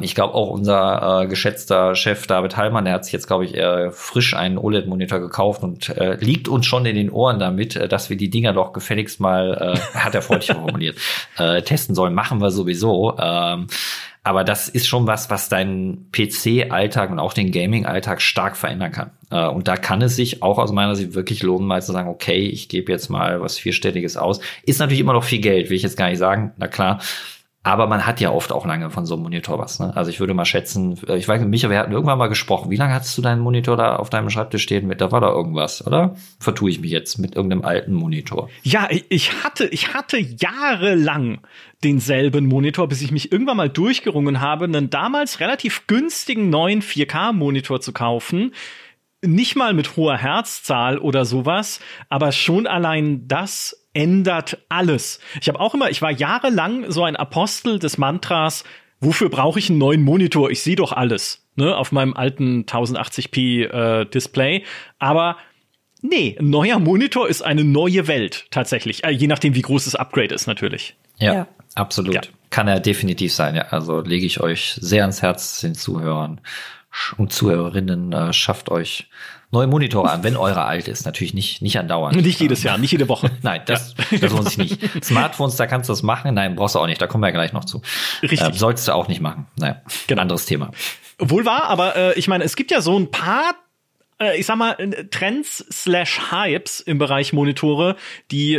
Ich glaube auch unser geschätzter Chef David Hallmann, der hat sich jetzt, glaube ich, frisch einen OLED-Monitor gekauft und liegt uns schon in den Ohren damit, dass wir die Dinger doch gefälligst mal, hat er freundlich formuliert, testen sollen. Machen wir sowieso. Aber das ist schon was, was deinen PC-Alltag und auch den Gaming-Alltag stark verändern kann. Und da kann es sich auch aus meiner Sicht wirklich lohnen, mal zu sagen, okay, ich gebe jetzt mal was Vierstelliges aus. Ist natürlich immer noch viel Geld, will ich jetzt gar nicht sagen, na klar. Aber man hat ja oft auch lange von so einem Monitor was, ne? Also ich würde mal schätzen, ich weiß nicht, Micha, wir hatten irgendwann mal gesprochen. Wie lange hattest du deinen Monitor da auf deinem Schreibtisch stehen? Da war da irgendwas, oder? Vertue ich mich jetzt mit irgendeinem alten Monitor? Ja, ich hatte jahrelang denselben Monitor, bis ich mich irgendwann mal durchgerungen habe, einen damals relativ günstigen neuen 4K-Monitor zu kaufen. Nicht mal mit hoher Herzzahl oder sowas, aber schon allein das ändert alles. Ich war jahrelang so ein Apostel des Mantras, wofür brauche ich einen neuen Monitor? Ich sehe doch alles, ne, auf meinem alten 1080p Display. Aber nee, ein neuer Monitor ist eine neue Welt tatsächlich. Je nachdem, wie groß das Upgrade ist natürlich. Ja. Absolut. Ja. Kann er definitiv sein. Ja. Also lege ich euch sehr ans Herz, den Zuhörern und Zuhörerinnen, schafft euch neue Monitore an, wenn eure alt ist. Natürlich nicht andauernd. Nicht jedes Jahr, nicht jede Woche. Nein, das lohnt sich nicht. Smartphones, da kannst du das machen. Nein, brauchst du auch nicht. Da kommen wir ja gleich noch zu. Richtig. Sollst du auch nicht machen. Naja, genau. Anderes Thema. Wohl wahr, aber ich meine, es gibt ja so ein paar, ich sag mal, Trends/Hypes im Bereich Monitore, die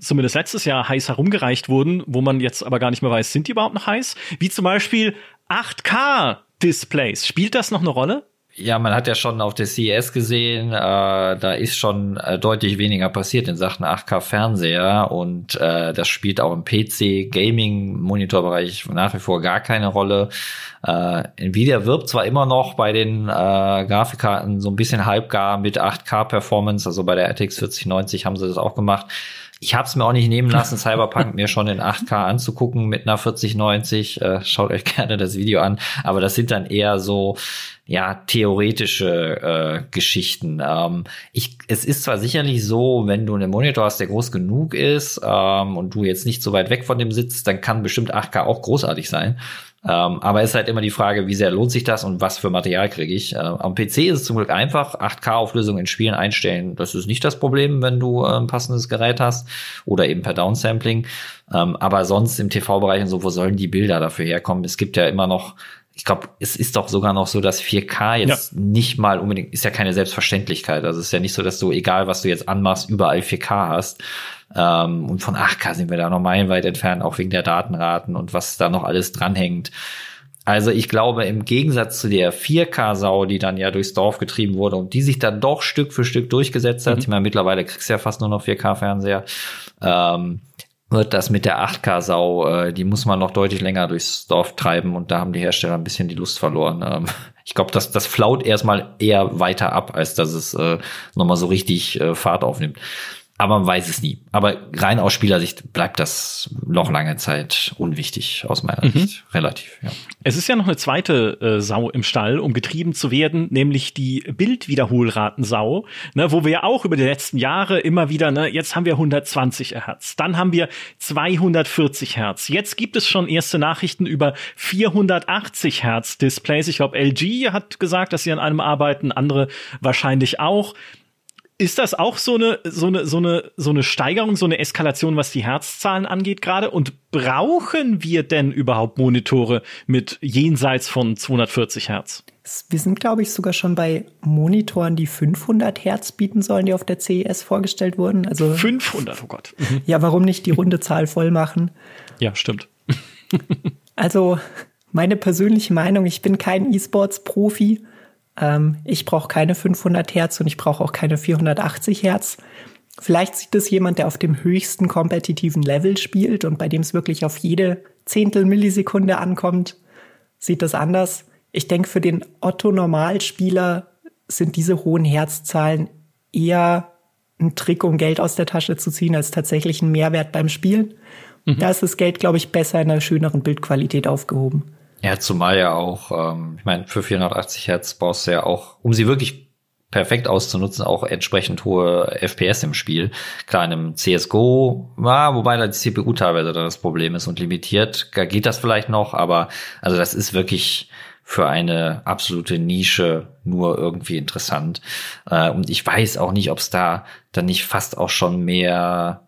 zumindest letztes Jahr heiß herumgereicht wurden, wo man jetzt aber gar nicht mehr weiß, sind die überhaupt noch heiß? Wie zum Beispiel 8K-Displays. Spielt das noch eine Rolle? Ja, man hat ja schon auf der CES gesehen, da ist schon deutlich weniger passiert in Sachen 8K-Fernseher und das spielt auch im PC-Gaming-Monitorbereich nach wie vor gar keine Rolle. Nvidia wirbt zwar immer noch bei den Grafikkarten so ein bisschen halbgar mit 8K-Performance, also bei der RTX 4090 haben sie das auch gemacht. Ich hab's mir auch nicht nehmen lassen, Cyberpunk mir schon in 8K anzugucken mit einer 4090. Schaut euch gerne das Video an. Aber das sind dann eher so, ja, theoretische Geschichten. Es ist zwar sicherlich so, wenn du einen Monitor hast, der groß genug ist, und du jetzt nicht so weit weg von dem sitzt, dann kann bestimmt 8K auch großartig sein. Aber es ist halt immer die Frage, wie sehr lohnt sich das und was für Material kriege ich. Am PC ist es zum Glück einfach, 8K-Auflösung in Spielen einstellen, das ist nicht das Problem, wenn du ein passendes Gerät hast oder eben per Downsampling. Aber sonst im TV-Bereich und so, wo sollen die Bilder dafür herkommen? Es gibt ja immer noch, ich glaube, es ist doch sogar noch so, dass 4K jetzt nicht mal unbedingt, ist ja keine Selbstverständlichkeit. Also es ist ja nicht so, dass du, egal was du jetzt anmachst, überall 4K hast. Und von 8K sind wir da noch meilenweit entfernt, auch wegen der Datenraten und was da noch alles dranhängt. Also ich glaube, im Gegensatz zu der 4K-Sau, die dann ja durchs Dorf getrieben wurde und die sich dann doch Stück für Stück durchgesetzt hat, ich meine, mittlerweile kriegst du ja fast nur noch 4K-Fernseher, wird das mit der 8K-Sau, die muss man noch deutlich länger durchs Dorf treiben und da haben die Hersteller ein bisschen die Lust verloren. Ich glaube, das flaut erstmal eher weiter ab, als dass es nochmal so richtig Fahrt aufnimmt. Aber man weiß es nie. Aber rein aus Spielersicht bleibt das noch lange Zeit unwichtig, aus meiner Sicht. Relativ, ja. Es ist ja noch eine zweite Sau im Stall, um getrieben zu werden, nämlich die Bildwiederholratensau, ne, wo wir ja auch über die letzten Jahre immer wieder, ne, jetzt haben wir 120 Hertz, dann haben wir 240 Hertz. Jetzt gibt es schon erste Nachrichten über 480 Hertz Displays. Ich glaube, LG hat gesagt, dass sie an einem arbeiten, andere wahrscheinlich auch. Ist das auch so eine Steigerung, so eine Eskalation, was die Herzzahlen angeht gerade? Und brauchen wir denn überhaupt Monitore mit jenseits von 240 Hertz? Wir sind, glaube ich, sogar schon bei Monitoren, die 500 Hertz bieten sollen, die auf der CES vorgestellt wurden. Also 500, oh Gott. Ja, warum nicht die runde Zahl voll machen? Ja, stimmt. Also meine persönliche Meinung, ich bin kein E-Sports-Profi. Ich brauche keine 500 Hertz und ich brauche auch keine 480 Hertz. Vielleicht sieht es jemand, der auf dem höchsten kompetitiven Level spielt und bei dem es wirklich auf jede Zehntel Millisekunde ankommt, sieht das anders. Ich denke, für den Otto-Normalspieler sind diese hohen Herzzahlen eher ein Trick, um Geld aus der Tasche zu ziehen, als tatsächlich einen Mehrwert beim Spielen. Mhm. Da ist das Geld, glaube ich, besser in einer schöneren Bildqualität aufgehoben. Ja, zumal ja auch, ich meine, für 480 Hertz brauchst du ja auch, um sie wirklich perfekt auszunutzen, auch entsprechend hohe FPS im Spiel. Klar, in einem CSGO, wobei da die CPU teilweise da das Problem ist und limitiert, geht das vielleicht noch, aber also das ist wirklich für eine absolute Nische nur irgendwie interessant. Und ich weiß auch nicht, ob es da dann nicht fast auch schon mehr,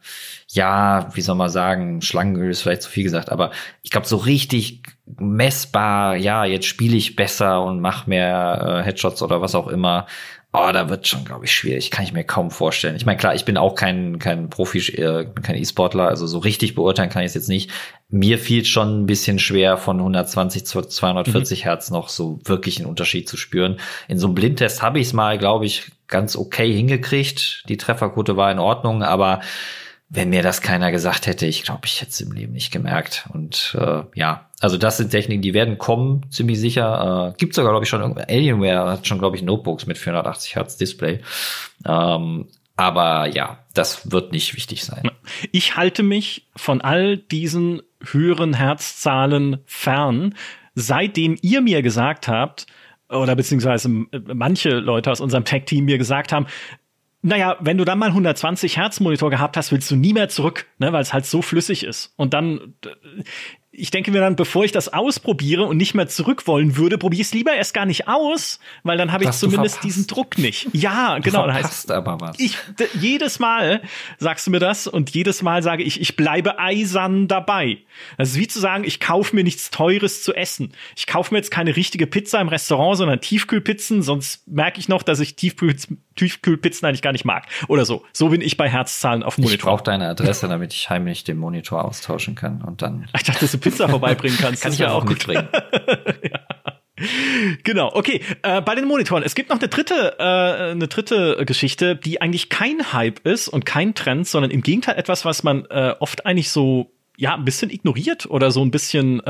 ja, wie soll man sagen, Schlangenöl ist vielleicht zu viel gesagt, aber ich glaube, so richtig messbar, ja, jetzt spiele ich besser und mache mehr Headshots oder was auch immer, da wird schon, glaube ich, schwierig. Kann ich mir kaum vorstellen. Ich meine, klar, ich bin auch kein Profi, kein E-Sportler, also so richtig beurteilen kann ich es jetzt nicht. Mir fiel schon ein bisschen schwer, von 120 zu 240 Hertz noch so wirklich einen Unterschied zu spüren. In so einem Blindtest habe ich es mal, glaube ich, ganz okay hingekriegt. Die Trefferquote war in Ordnung, aber wenn mir das keiner gesagt hätte, ich glaube, ich hätte es im Leben nicht gemerkt. Und ja, also das sind Techniken, die werden kommen, ziemlich sicher. Gibt sogar, glaube ich, schon irgendwann. Alienware hat schon, glaube ich, Notebooks mit 480 Hertz Display. Aber ja, das wird nicht wichtig sein. Ich halte mich von all diesen höheren Herzzahlen fern, seitdem ihr mir gesagt habt, oder beziehungsweise manche Leute aus unserem Tech-Team mir gesagt haben, naja, wenn du dann mal 120 Hertz Monitor gehabt hast, willst du nie mehr zurück, ne, weil es halt so flüssig ist. Und dann, ich denke mir dann, bevor ich das ausprobiere und nicht mehr zurück wollen würde, probiere ich es lieber erst gar nicht aus, weil dann habe ich zumindest diesen Druck nicht. Ja, genau. Du verpasst dann aber was. Jedes Mal sagst du mir das und jedes Mal sage ich, ich bleibe eisern dabei. Das ist wie zu sagen, ich kaufe mir nichts Teures zu essen. Ich kaufe mir jetzt keine richtige Pizza im Restaurant, sondern Tiefkühlpizzen, sonst merke ich noch, dass ich Tiefkühlpizzen eigentlich gar nicht mag. Oder so. So bin ich bei Herzzahlen auf Monitor. Ich brauche deine Adresse, damit ich heimlich den Monitor austauschen kann und dann. Ich dachte, dass du Pizza vorbeibringen kannst. Kann ich ja auch gut bringen. Ja. Genau, okay. Bei den Monitoren. Es gibt noch eine dritte Geschichte, die eigentlich kein Hype ist und kein Trend, sondern im Gegenteil etwas, was man oft eigentlich so ja ein bisschen ignoriert oder so ein bisschen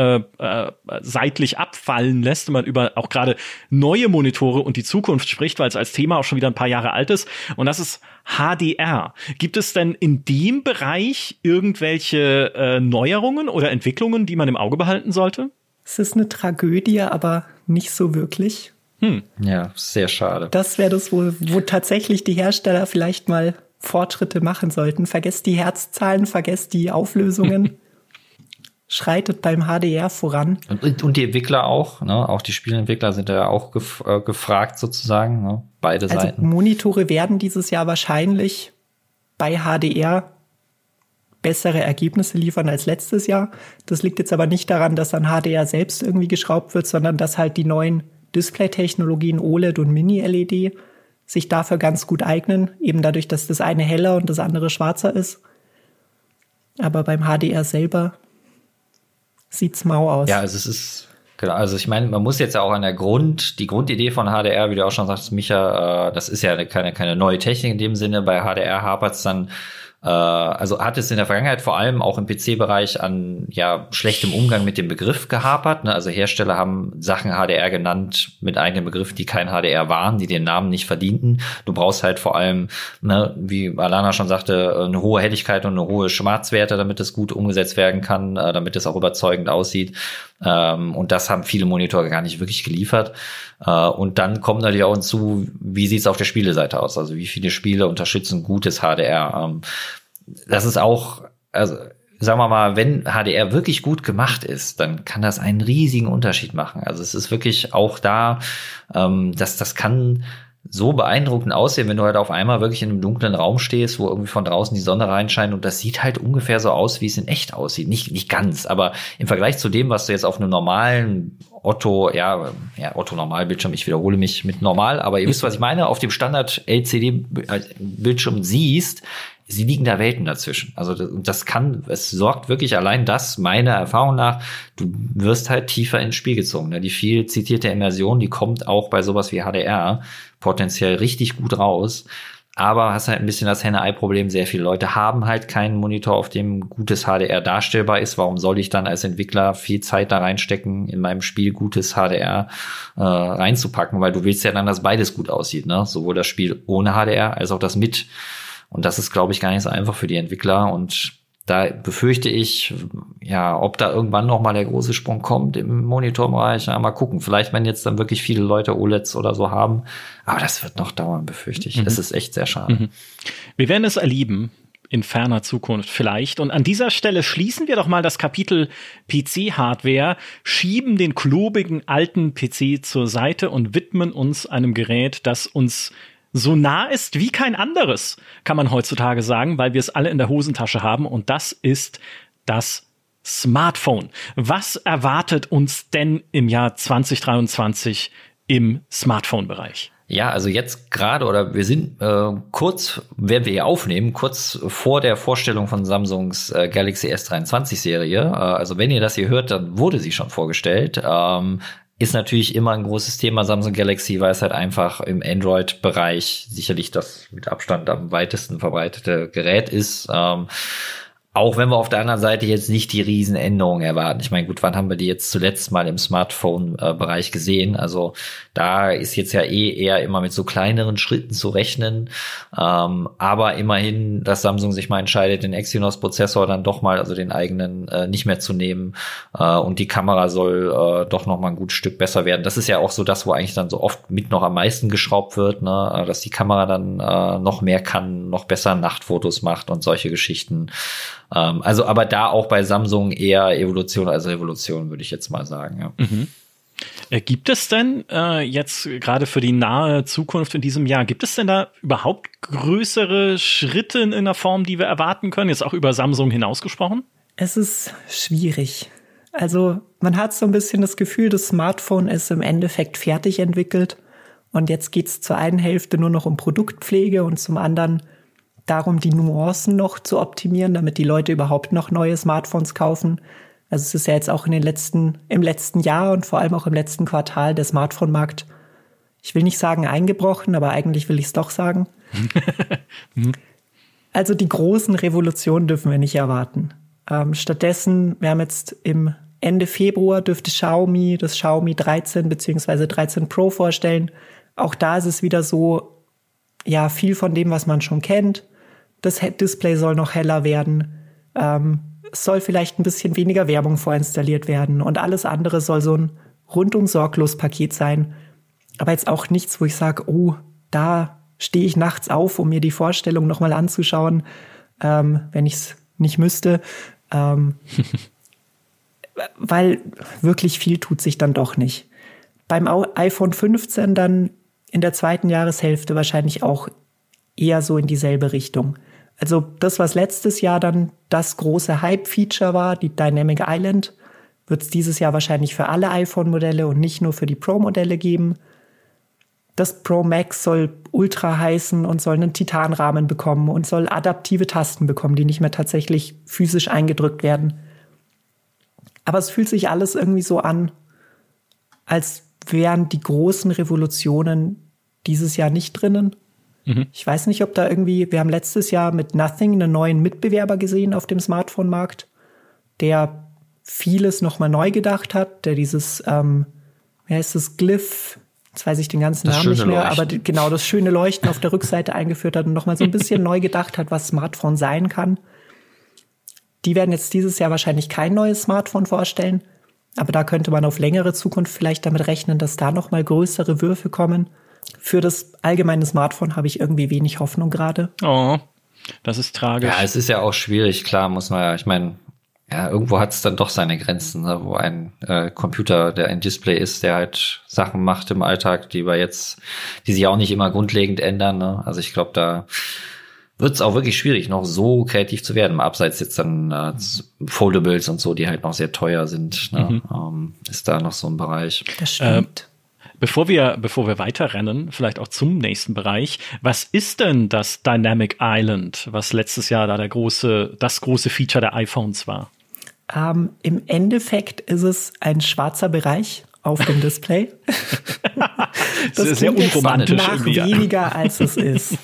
seitlich abfallen lässt, wenn man über auch gerade neue Monitore und die Zukunft spricht, weil es als Thema auch schon wieder ein paar Jahre alt ist. Und das ist HDR. Gibt es denn in dem Bereich irgendwelche Neuerungen oder Entwicklungen, die man im Auge behalten sollte? Es ist eine Tragödie, aber nicht so wirklich. Ja, sehr schade. Das wäre das, wo tatsächlich die Hersteller vielleicht mal Fortschritte machen sollten. Vergesst die Herzzahlen, vergesst die Auflösungen. Schreitet beim HDR voran. Und die Entwickler auch, ne? Auch die Spieleentwickler sind ja auch gefragt sozusagen, ne? Beide also Seiten. Monitore werden dieses Jahr wahrscheinlich bei HDR bessere Ergebnisse liefern als letztes Jahr. Das liegt jetzt aber nicht daran, dass an HDR selbst irgendwie geschraubt wird, sondern dass halt die neuen Display-Technologien OLED und Mini-LED sich dafür ganz gut eignen, eben dadurch, dass das eine heller und das andere schwarzer ist. Aber beim HDR selber sieht's mau aus. Ja, also es ist, genau, also ich meine, man muss jetzt ja auch an der die Grundidee von HDR, wie du auch schon sagst, Micha, das ist ja keine neue Technik in dem Sinne. Bei HDR hapert es dann Also hat es in der Vergangenheit vor allem auch im PC-Bereich an ja schlechtem Umgang mit dem Begriff gehapert, ne? Also Hersteller haben Sachen HDR genannt mit eigenen Begriffen, die kein HDR waren, die den Namen nicht verdienten. Du brauchst halt vor allem, ne, wie Alana schon sagte, eine hohe Helligkeit und eine hohe Schwarzwerte, damit es gut umgesetzt werden kann, damit es auch überzeugend aussieht. Und das haben viele Monitore gar nicht wirklich geliefert. Und dann kommt natürlich auch hinzu, wie sieht es auf der Spieleseite aus? Also wie viele Spiele unterstützen gutes HDR? Das ist auch, also sagen wir mal, wenn HDR wirklich gut gemacht ist, dann kann das einen riesigen Unterschied machen. Also es ist wirklich auch da, dass das kann so beeindruckend aussehen, wenn du halt auf einmal wirklich in einem dunklen Raum stehst, wo irgendwie von draußen die Sonne reinscheint, und das sieht halt ungefähr so aus, wie es in echt aussieht. Nicht ganz, aber im Vergleich zu dem, was du jetzt auf einem normalen Otto-Normal-Bildschirm, ich wiederhole mich mit normal, aber ihr wisst, was ich meine, auf dem Standard-LCD-Bildschirm siehst, sie liegen da Welten dazwischen. Also es sorgt wirklich allein das, meiner Erfahrung nach, du wirst halt tiefer ins Spiel gezogen. Ne? Die viel zitierte Immersion, die kommt auch bei sowas wie HDR potenziell richtig gut raus. Aber hast halt ein bisschen das Henne-Ei-Problem. Sehr viele Leute haben halt keinen Monitor, auf dem gutes HDR darstellbar ist. Warum soll ich dann als Entwickler viel Zeit da reinstecken, in meinem Spiel gutes HDR reinzupacken? Weil du willst ja dann, dass beides gut aussieht. Ne? Sowohl das Spiel ohne HDR als auch das mit. Und das ist, glaube ich, gar nicht so einfach für die Entwickler. Und da befürchte ich, ja, ob da irgendwann noch mal der große Sprung kommt im Monitorbereich. Ja, mal gucken. Vielleicht, wenn jetzt dann wirklich viele Leute OLEDs oder so haben. Aber das wird noch dauern, befürchte ich. Mhm. Das ist echt sehr schade. Mhm. Wir werden es erleben. In ferner Zukunft vielleicht. Und an dieser Stelle schließen wir doch mal das Kapitel PC-Hardware, schieben den klobigen alten PC zur Seite und widmen uns einem Gerät, das uns so nah ist wie kein anderes, kann man heutzutage sagen, weil wir es alle in der Hosentasche haben. Und das ist das Smartphone. Was erwartet uns denn im Jahr 2023 im Smartphone-Bereich? Ja, also jetzt gerade, oder wir sind kurz vor der Vorstellung von Samsungs Galaxy S23-Serie. Also wenn ihr das hier hört, dann wurde sie schon vorgestellt. Ist natürlich immer ein großes Thema, Samsung Galaxy, weil es halt einfach im Android-Bereich sicherlich das mit Abstand am weitesten verbreitete Gerät ist. Auch wenn wir auf der anderen Seite jetzt nicht die Riesenänderungen erwarten. Ich meine, gut, wann haben wir die jetzt zuletzt mal im Smartphone-Bereich gesehen? Also da ist jetzt ja eher immer mit so kleineren Schritten zu rechnen. Aber immerhin, dass Samsung sich mal entscheidet, den Exynos-Prozessor dann doch mal, also den eigenen, nicht mehr zu nehmen. Und die Kamera soll doch noch mal ein gutes Stück besser werden. Das ist ja auch so das, wo eigentlich dann so oft mit noch am meisten geschraubt wird, ne? Dass die Kamera dann noch mehr kann, noch besser Nachtfotos macht und solche Geschichten. Also, aber da auch bei Samsung eher Evolution als Revolution, würde ich jetzt mal sagen. Ja. Mhm. Gibt es denn jetzt gerade für die nahe Zukunft in diesem Jahr, gibt es denn da überhaupt größere Schritte in einer Form, die wir erwarten können, jetzt auch über Samsung hinausgesprochen? Es ist schwierig. Also man hat so ein bisschen das Gefühl, das Smartphone ist im Endeffekt fertig entwickelt und jetzt geht es zur einen Hälfte nur noch um Produktpflege und zum anderen darum, die Nuancen noch zu optimieren, damit die Leute überhaupt noch neue Smartphones kaufen. Also es ist ja jetzt auch im letzten Jahr und vor allem auch im letzten Quartal der Smartphone-Markt, ich will nicht sagen eingebrochen, aber eigentlich will ich es doch sagen. Also die großen Revolutionen dürfen wir nicht erwarten. Stattdessen, wir haben jetzt im Ende Februar dürfte Xiaomi das Xiaomi 13 bzw. 13 Pro vorstellen. Auch da ist es wieder so, ja, viel von dem, was man schon kennt. Das Display soll noch heller werden. Es soll vielleicht ein bisschen weniger Werbung vorinstalliert werden. Und alles andere soll so ein rundum sorglos Paket sein. Aber jetzt auch nichts, wo ich sage, oh, da stehe ich nachts auf, um mir die Vorstellung noch mal anzuschauen, wenn ich es nicht müsste. Weil wirklich viel tut sich dann doch nicht. Beim iPhone 15 dann in der zweiten Jahreshälfte wahrscheinlich auch eher so in dieselbe Richtung. Also das, was letztes Jahr dann das große Hype-Feature war, die Dynamic Island, wird es dieses Jahr wahrscheinlich für alle iPhone-Modelle und nicht nur für die Pro-Modelle geben. Das Pro Max soll ultra heißen und soll einen Titanrahmen bekommen und soll adaptive Tasten bekommen, die nicht mehr tatsächlich physisch eingedrückt werden. Aber es fühlt sich alles irgendwie so an, als wären die großen Revolutionen dieses Jahr nicht drinnen. Mhm. Ich weiß nicht, ob da irgendwie, wir haben letztes Jahr mit Nothing einen neuen Mitbewerber gesehen auf dem Smartphone-Markt, der vieles nochmal neu gedacht hat, der dieses, wie heißt das, Glyph, jetzt weiß ich den ganzen Namen nicht mehr, aber genau, das schöne Leuchten auf der Rückseite eingeführt hat und nochmal so ein bisschen neu gedacht hat, was Smartphone sein kann. Die werden jetzt dieses Jahr wahrscheinlich kein neues Smartphone vorstellen, aber da könnte man auf längere Zukunft vielleicht damit rechnen, dass da nochmal größere Würfe kommen. Für das allgemeine Smartphone habe ich irgendwie wenig Hoffnung gerade. Oh, das ist tragisch. Ja, es ist ja auch schwierig, klar, muss man ja, ich meine, ja, irgendwo hat es dann doch seine Grenzen, ne? Wo ein Computer, der ein Display ist, der halt Sachen macht im Alltag, die sich auch nicht immer grundlegend ändern, ne? Also ich glaube, da wird es auch wirklich schwierig, noch so kreativ zu werden. Abseits jetzt dann Foldables und so, die halt noch sehr teuer sind, ne? Mhm. Ist da noch so ein Bereich. Das stimmt. Bevor wir weiterrennen, vielleicht auch zum nächsten Bereich, was ist denn das Dynamic Island, was letztes Jahr da das große Feature der iPhones war? Im Endeffekt ist es ein schwarzer Bereich auf dem Display. Das ist sehr unromantisch. Nach weniger als es ist.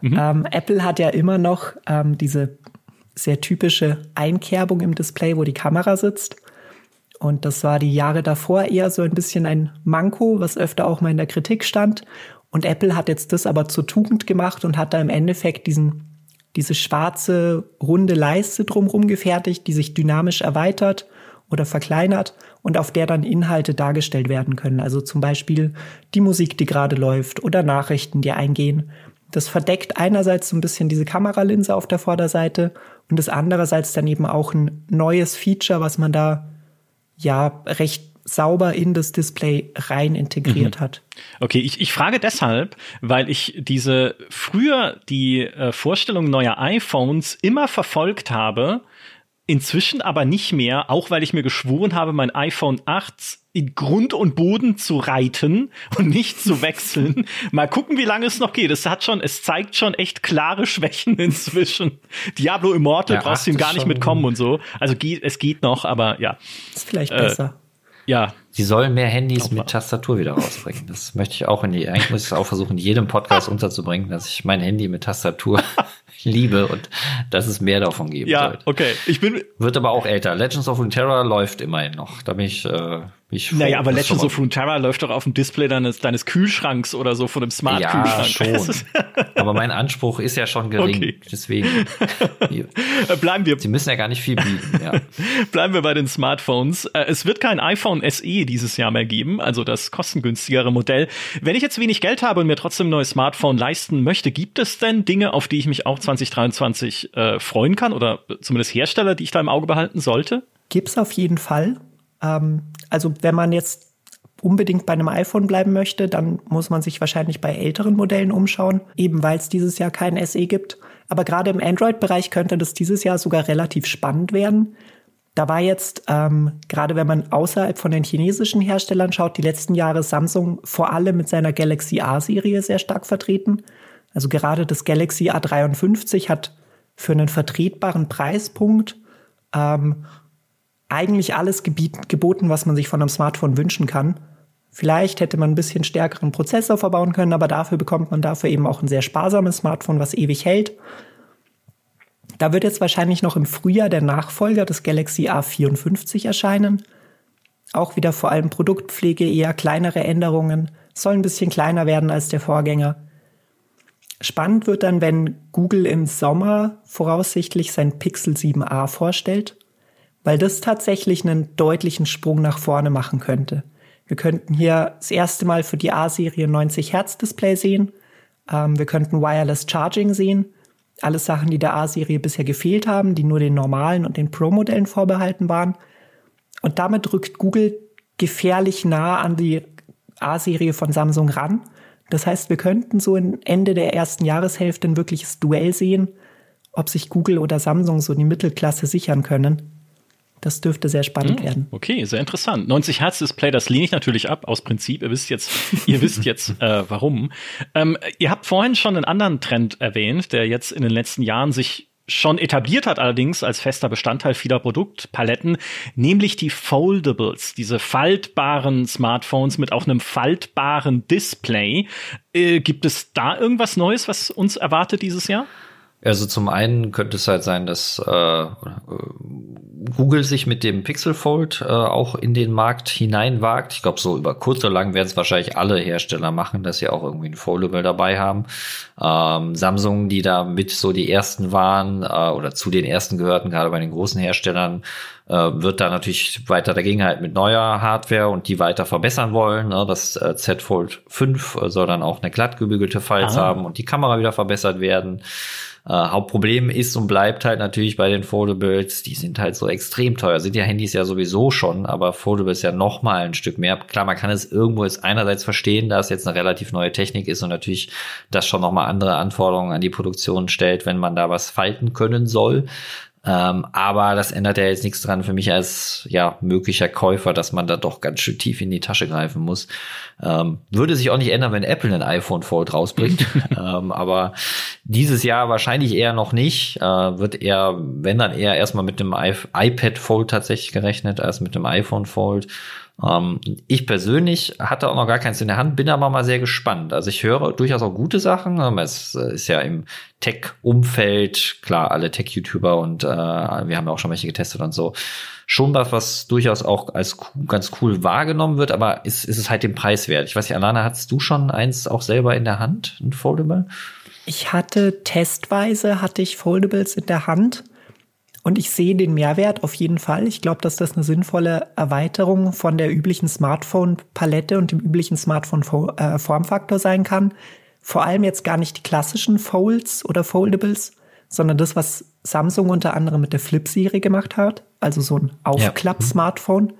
Mhm. Apple hat ja immer noch diese sehr typische Einkerbung im Display, wo die Kamera sitzt. Und das war die Jahre davor eher so ein bisschen ein Manko, was öfter auch mal in der Kritik stand. Und Apple hat jetzt das aber zur Tugend gemacht und hat da im Endeffekt diese schwarze, runde Leiste drumherum gefertigt, die sich dynamisch erweitert oder verkleinert und auf der dann Inhalte dargestellt werden können. Also zum Beispiel die Musik, die gerade läuft oder Nachrichten, die eingehen. Das verdeckt einerseits so ein bisschen diese Kameralinse auf der Vorderseite und ist andererseits dann eben auch ein neues Feature, was man da ja recht sauber in das Display rein integriert hat. Okay, ich frage deshalb, weil ich die Vorstellung neuer iPhones immer verfolgt habe, inzwischen aber nicht mehr, auch weil ich mir geschworen habe, mein iPhone 8 in Grund und Boden zu reiten und nicht zu wechseln. Mal gucken, wie lange es noch geht. Es zeigt schon echt klare Schwächen inzwischen. Diablo Immortal, ja, brauchst du ihm gar nicht mitkommen und so. Also es geht noch, aber ja. Ist vielleicht besser. Ja. Sie sollen mehr Handys mit Tastatur wieder rausbringen. Das möchte ich auch eigentlich muss ich auch versuchen, in jedem Podcast unterzubringen, dass ich mein Handy mit Tastatur liebe und dass es mehr davon geben wird. Ja, okay. Wird aber auch älter. Legends of Runeterra läuft immerhin noch. Da bin ich, naja, aber Legends of Runeterra läuft doch auf dem Display deines Kühlschranks oder so, von dem Smart-Kühlschrank. Ja, schon. Aber mein Anspruch ist ja schon gering. Okay. Deswegen. Bleiben wir. Sie müssen ja gar nicht viel bieten, ja. Bleiben wir bei den Smartphones. Es wird kein iPhone SE dieses Jahr mehr geben, also das kostengünstigere Modell. Wenn ich jetzt wenig Geld habe und mir trotzdem ein neues Smartphone leisten möchte, gibt es denn Dinge, auf die ich mich auch 2023 freuen kann oder zumindest Hersteller, die ich da im Auge behalten sollte? Gibt's auf jeden Fall. Also wenn man jetzt unbedingt bei einem iPhone bleiben möchte, dann muss man sich wahrscheinlich bei älteren Modellen umschauen, eben weil es dieses Jahr kein SE gibt. Aber gerade im Android-Bereich könnte das dieses Jahr sogar relativ spannend werden. Da war jetzt, gerade wenn man außerhalb von den chinesischen Herstellern schaut, die letzten Jahre Samsung vor allem mit seiner Galaxy A-Serie sehr stark vertreten. Also gerade das Galaxy A53 hat für einen vertretbaren Preispunkt eigentlich alles geboten, was man sich von einem Smartphone wünschen kann. Vielleicht hätte man ein bisschen stärkeren Prozessor verbauen können, aber dafür bekommt man dafür eben auch ein sehr sparsames Smartphone, was ewig hält. Da wird jetzt wahrscheinlich noch im Frühjahr der Nachfolger des Galaxy A54 erscheinen. Auch wieder vor allem Produktpflege, eher kleinere Änderungen. Soll ein bisschen kleiner werden als der Vorgänger. Spannend wird dann, wenn Google im Sommer voraussichtlich sein Pixel 7a vorstellt, weil das tatsächlich einen deutlichen Sprung nach vorne machen könnte. Wir könnten hier das erste Mal für die A-Serie 90-Hertz-Display sehen. Wir könnten Wireless Charging sehen. Alles Sachen, die der A-Serie bisher gefehlt haben, die nur den normalen und den Pro-Modellen vorbehalten waren. Und damit rückt Google gefährlich nah an die A-Serie von Samsung ran. Das heißt, wir könnten so Ende der ersten Jahreshälfte ein wirkliches Duell sehen, ob sich Google oder Samsung so die Mittelklasse sichern können. Das dürfte sehr spannend werden. Okay, sehr interessant. 90 Hertz Display, das lehne ich natürlich ab, aus Prinzip. Ihr wisst jetzt warum. Ihr habt vorhin schon einen anderen Trend erwähnt, der jetzt in den letzten Jahren sich schon etabliert hat allerdings als fester Bestandteil vieler Produktpaletten, nämlich die Foldables, diese faltbaren Smartphones mit auch einem faltbaren Display. Gibt es da irgendwas Neues, was uns erwartet dieses Jahr? Also zum einen könnte es halt sein, dass Google sich mit dem Pixel Fold auch in den Markt hineinwagt. Ich glaube, so über kurz oder lang werden es wahrscheinlich alle Hersteller machen, dass sie auch irgendwie ein Foldable dabei haben. Samsung, die da mit so die ersten waren oder zu den ersten gehörten, gerade bei den großen Herstellern, wird da natürlich weiter dagegen halt mit neuer Hardware und die weiter verbessern wollen. Das Z Fold 5 soll dann auch eine glatt gebügelte Falz haben und die Kamera wieder verbessert werden. Hauptproblem ist und bleibt halt natürlich bei den Foldables, die sind halt so extrem teuer. Sind ja Handys ja sowieso schon, aber Foldables ja noch mal ein Stück mehr. Klar, man kann es irgendwo jetzt einerseits verstehen, da es jetzt eine relativ neue Technik ist und natürlich das schon noch mal andere Anforderungen an die Produktion stellt, wenn man da was falten können soll. Aber das ändert ja jetzt nichts dran für mich als ja möglicher Käufer, dass man da doch ganz schön tief in die Tasche greifen muss. Würde sich auch nicht ändern, wenn Apple ein iPhone Fold rausbringt. Aber dieses Jahr wahrscheinlich eher noch nicht. Wird eher, wenn dann eher erstmal mit dem iPad Fold tatsächlich gerechnet, als mit dem iPhone Fold. Ich persönlich hatte auch noch gar keins in der Hand, bin aber mal sehr gespannt. Also ich höre durchaus auch gute Sachen. Es ist ja im Tech-Umfeld, klar, alle Tech-YouTuber und wir haben ja auch schon welche getestet und so. Schon was, was durchaus auch als ganz cool wahrgenommen wird, aber ist es halt den Preis wert. Ich weiß nicht, Alana, hattest du schon eins auch selber in der Hand, ein Foldable? Ich hatte testweise Foldables in der Hand. Und ich sehe den Mehrwert auf jeden Fall. Ich glaube, dass das eine sinnvolle Erweiterung von der üblichen Smartphone-Palette und dem üblichen Smartphone-Formfaktor sein kann. Vor allem jetzt gar nicht die klassischen Folds oder Foldables, sondern das, was Samsung unter anderem mit der Flip-Serie gemacht hat. Also so ein Aufklapp-Smartphone.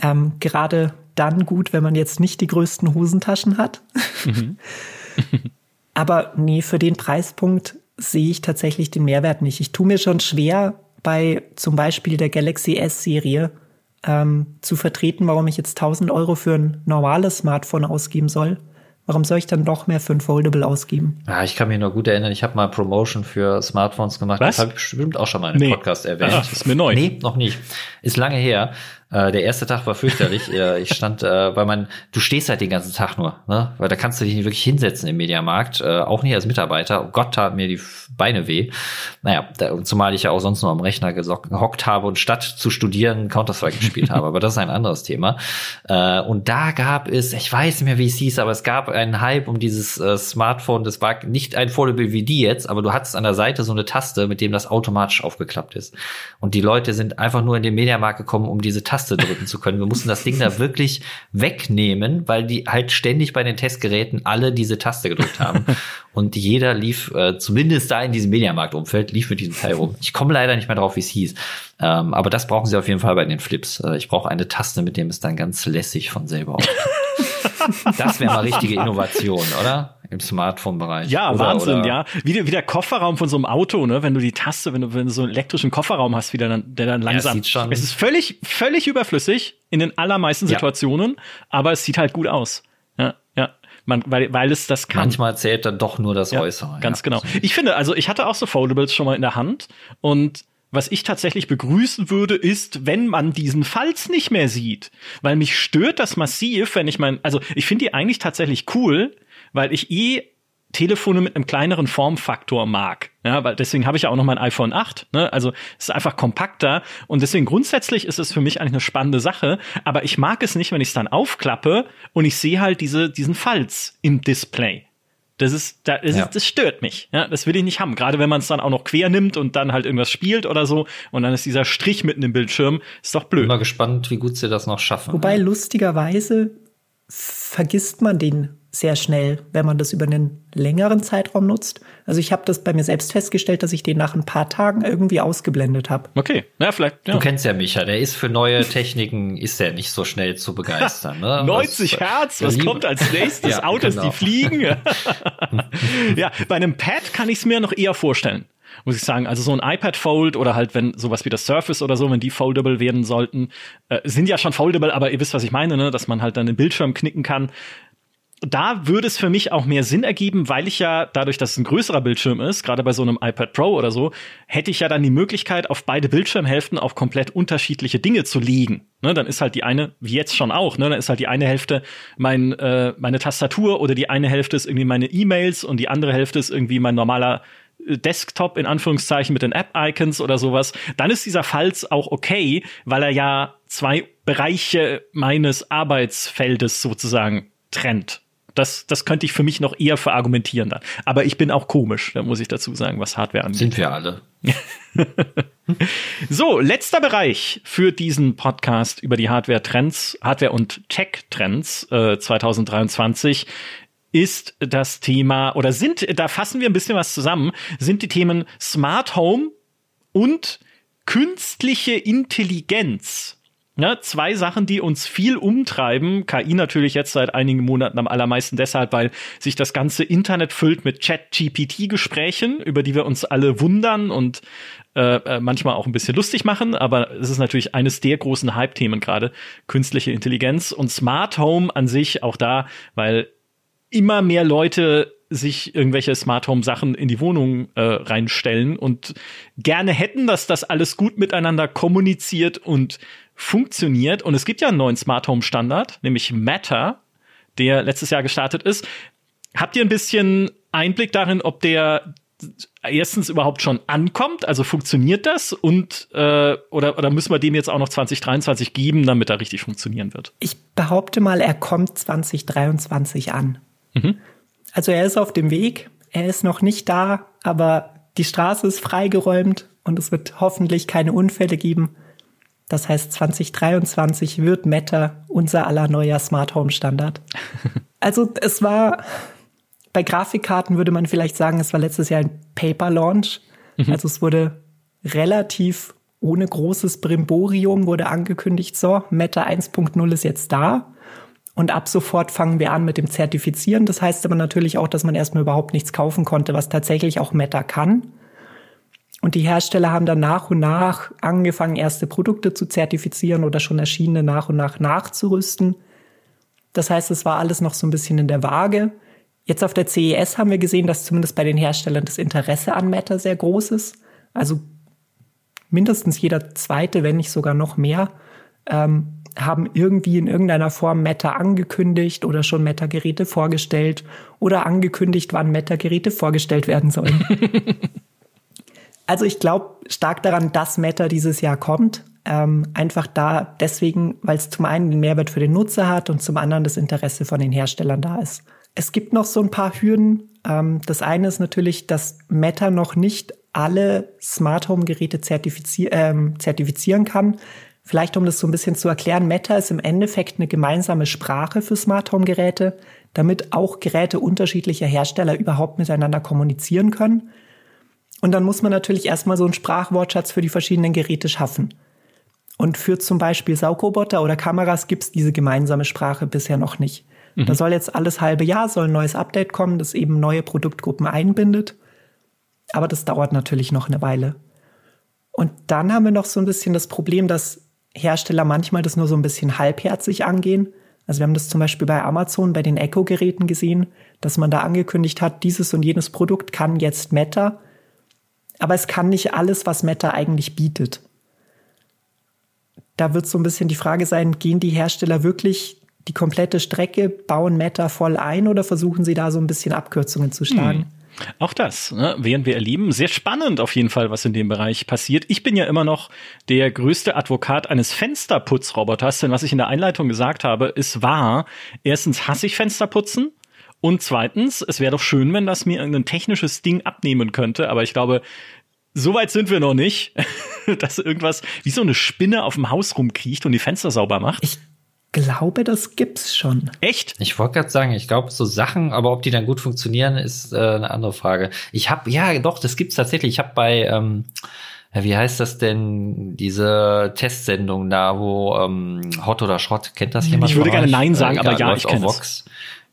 Ja. Gerade dann gut, wenn man jetzt nicht die größten Hosentaschen hat. Mhm. Aber nee, für den Preispunkt sehe ich tatsächlich den Mehrwert nicht. Ich tue mir schon schwer, bei zum Beispiel der Galaxy S-Serie zu vertreten, warum ich jetzt 1.000 Euro für ein normales Smartphone ausgeben soll. Warum soll ich dann noch mehr für ein Foldable ausgeben? Ja, ich kann mich noch gut erinnern, ich habe mal Promotion für Smartphones gemacht. Was? Das habe ich bestimmt auch schon mal in einem Podcast erwähnt. Ach, ist mir neu. Nee, noch nicht. Ist lange her. Der erste Tag war fürchterlich. Ich stand, weil du stehst halt den ganzen Tag nur, ne? Weil da kannst du dich nicht wirklich hinsetzen im Mediamarkt, auch nicht als Mitarbeiter. Oh Gott, tat mir die Beine weh. Naja, zumal ich ja auch sonst nur am Rechner gehockt habe und statt zu studieren Counter-Strike gespielt habe. Aber das ist ein anderes Thema. Und da gab es, ich weiß nicht mehr, wie es hieß, aber es gab einen Hype um dieses Smartphone. Das war nicht ein Foldable wie die jetzt, aber du hattest an der Seite so eine Taste, mit dem das automatisch aufgeklappt ist. Und die Leute sind einfach nur in den Mediamarkt gekommen, um diese Taste drücken zu können. Wir mussten das Ding da wirklich wegnehmen, weil die halt ständig bei den Testgeräten alle diese Taste gedrückt haben. Und jeder lief, zumindest da in diesem Mediamarkt-Umfeld, lief mit diesem Teil rum. Ich komme leider nicht mehr drauf, wie es hieß. Aber das brauchen sie auf jeden Fall bei den Flips. Ich brauche eine Taste, mit dem es dann ganz lässig von selber aufkommt. Das wäre mal richtige Innovation, oder? Im Smartphone-Bereich. Ja, oder, Wahnsinn, oder? Ja. Wie der Kofferraum von so einem Auto, ne? Wenn du die Taste, wenn du so einen elektrischen Kofferraum hast, wie der dann langsam. Ja, es ist völlig überflüssig in den allermeisten Situationen, aber es sieht halt gut aus. Ja. Weil es das kann. Manchmal zählt dann doch nur das Äußere. Ganz genau. Ich finde, also ich hatte auch so Foldables schon mal in der Hand und was ich tatsächlich begrüßen würde, ist, wenn man diesen Falz nicht mehr sieht. Weil mich stört das massiv, wenn ich ich finde die eigentlich tatsächlich cool, weil ich Telefone mit einem kleineren Formfaktor mag. Ja, weil deswegen habe ich ja auch noch mein iPhone 8. Ne? Also es ist einfach kompakter und deswegen grundsätzlich ist es für mich eigentlich eine spannende Sache. Aber ich mag es nicht, wenn ich es dann aufklappe und ich sehe halt diesen Falz im Display. Das stört mich. Ja, das will ich nicht haben. Gerade wenn man es dann auch noch quer nimmt und dann halt irgendwas spielt oder so und dann ist dieser Strich mitten im Bildschirm, ist doch blöd. Bin mal gespannt, wie gut sie das noch schaffen. Wobei lustigerweise vergisst man den sehr schnell, wenn man das über einen längeren Zeitraum nutzt. Also ich habe das bei mir selbst festgestellt, dass ich den nach ein paar Tagen irgendwie ausgeblendet habe. Okay, na vielleicht. Ja. Du kennst ja Micha, der ist für neue Techniken ist er nicht so schnell zu begeistern. Ne? 90 Hertz, was kommt als nächstes? Ja, Autos, genau. Die fliegen. Ja, bei einem Pad kann ich es mir noch eher vorstellen, muss ich sagen. Also so ein iPad Fold oder halt wenn sowas wie das Surface oder so, wenn die foldable werden sollten, sind ja schon foldable, aber ihr wisst, was ich meine, ne? Dass man halt dann den Bildschirm knicken kann. da würde es für mich auch mehr Sinn ergeben, weil ich ja dadurch, dass es ein größerer Bildschirm ist, gerade bei so einem iPad Pro oder so, hätte ich ja dann die Möglichkeit, auf beide Bildschirmhälften auf komplett unterschiedliche Dinge zu legen. Ne, dann ist halt die eine, wie jetzt schon auch, ne, dann ist halt die eine Hälfte meine Tastatur oder die eine Hälfte ist irgendwie meine E-Mails und die andere Hälfte ist irgendwie mein normaler Desktop in Anführungszeichen mit den App-Icons oder sowas. Dann ist dieser Falz auch okay, weil er ja zwei Bereiche meines Arbeitsfeldes sozusagen trennt. Das könnte ich für mich noch eher verargumentieren dann. Aber ich bin auch komisch, da muss ich dazu sagen, was Hardware angeht. Sind wir alle. So, letzter Bereich für diesen Podcast über die Hardware-Trends, Hardware- und Tech-Trends 2023 ist das Thema, oder da fassen wir ein bisschen was zusammen, sind die Themen Smart Home und künstliche Intelligenz. Ja, zwei Sachen, die uns viel umtreiben. KI natürlich jetzt seit einigen Monaten am allermeisten deshalb, weil sich das ganze Internet füllt mit ChatGPT-Gesprächen, über die wir uns alle wundern und manchmal auch ein bisschen lustig machen. Aber es ist natürlich eines der großen Hype-Themen gerade, künstliche Intelligenz und Smart Home an sich auch da, weil immer mehr Leute sich irgendwelche Smart-Home-Sachen in die Wohnung reinstellen und gerne hätten, dass das alles gut miteinander kommuniziert und funktioniert. Und es gibt ja einen neuen Smart-Home-Standard, nämlich Matter, der letztes Jahr gestartet ist. Habt ihr ein bisschen Einblick darin, ob der erstens überhaupt schon ankommt? Also funktioniert das? Und oder müssen wir dem jetzt auch noch 2023 geben, damit er richtig funktionieren wird? Ich behaupte mal, er kommt 2023 an. Mhm. Also er ist auf dem Weg, er ist noch nicht da, aber die Straße ist freigeräumt und es wird hoffentlich keine Unfälle geben. Das heißt, 2023 wird Matter unser aller neuer Smart Home Standard. Also es war, bei Grafikkarten würde man vielleicht sagen, es war letztes Jahr ein Paper Launch. Mhm. Also es wurde relativ ohne großes Brimborium wurde angekündigt, so Matter 1.0 ist jetzt da. Und ab sofort fangen wir an mit dem Zertifizieren. Das heißt aber natürlich auch, dass man erstmal überhaupt nichts kaufen konnte, was tatsächlich auch Meta kann. Und die Hersteller haben dann nach und nach angefangen, erste Produkte zu zertifizieren oder schon erschienene nach und nach nachzurüsten. Das heißt, es war alles noch so ein bisschen in der Waage. Jetzt auf der CES haben wir gesehen, dass zumindest bei den Herstellern das Interesse an Meta sehr groß ist. Also mindestens jeder zweite, wenn nicht sogar noch mehr, haben irgendwie in irgendeiner Form Meta angekündigt oder schon Meta-Geräte vorgestellt oder angekündigt, wann Meta-Geräte vorgestellt werden sollen. Also ich glaube stark daran, dass Meta dieses Jahr kommt. Einfach da deswegen, weil es zum einen den Mehrwert für den Nutzer hat und zum anderen das Interesse von den Herstellern da ist. Es gibt noch so ein paar Hürden. Das eine ist natürlich, dass Meta noch nicht alle Smart-Home-Geräte zertifizieren kann. Vielleicht, um das so ein bisschen zu erklären, Meta ist im Endeffekt eine gemeinsame Sprache für Smart-Home-Geräte, damit auch Geräte unterschiedlicher Hersteller überhaupt miteinander kommunizieren können. Und dann muss man natürlich erstmal so einen Sprachwortschatz für die verschiedenen Geräte schaffen. Und für zum Beispiel Saugroboter oder Kameras gibt es diese gemeinsame Sprache bisher noch nicht. Mhm. Da soll jetzt alles halbe Jahr soll ein neues Update kommen, das eben neue Produktgruppen einbindet. Aber das dauert natürlich noch eine Weile. Und dann haben wir noch so ein bisschen das Problem, dass Hersteller manchmal das nur so ein bisschen halbherzig angehen. Also wir haben das zum Beispiel bei Amazon, bei den Echo-Geräten gesehen, dass man da angekündigt hat, dieses und jenes Produkt kann jetzt Meta, aber es kann nicht alles, was Meta eigentlich bietet. Da wird so ein bisschen die Frage sein, gehen die Hersteller wirklich die komplette Strecke, bauen Meta voll ein oder versuchen sie da so ein bisschen Abkürzungen zu schlagen? Hm. Auch das, ne, werden wir erleben. Sehr spannend auf jeden Fall, was in dem Bereich passiert. Ich bin ja immer noch der größte Advokat eines Fensterputzroboters, denn was ich in der Einleitung gesagt habe, ist wahr. Erstens hasse ich Fensterputzen und zweitens, es wäre doch schön, wenn das mir irgendein technisches Ding abnehmen könnte, aber ich glaube, so weit sind wir noch nicht, dass irgendwas wie so eine Spinne auf dem Haus rumkriecht und die Fenster sauber macht. Ich glaube, das gibt's schon. Echt? Ich wollte gerade sagen, ich glaube, so Sachen, aber ob die dann gut funktionieren, ist eine andere Frage. Das gibt's tatsächlich. Ich habe bei, wie heißt das denn, diese Testsendung da, wo Hot oder Schrott, kennt das jemand? Ich würde gerne Nein sagen, aber ja, ich kenne es.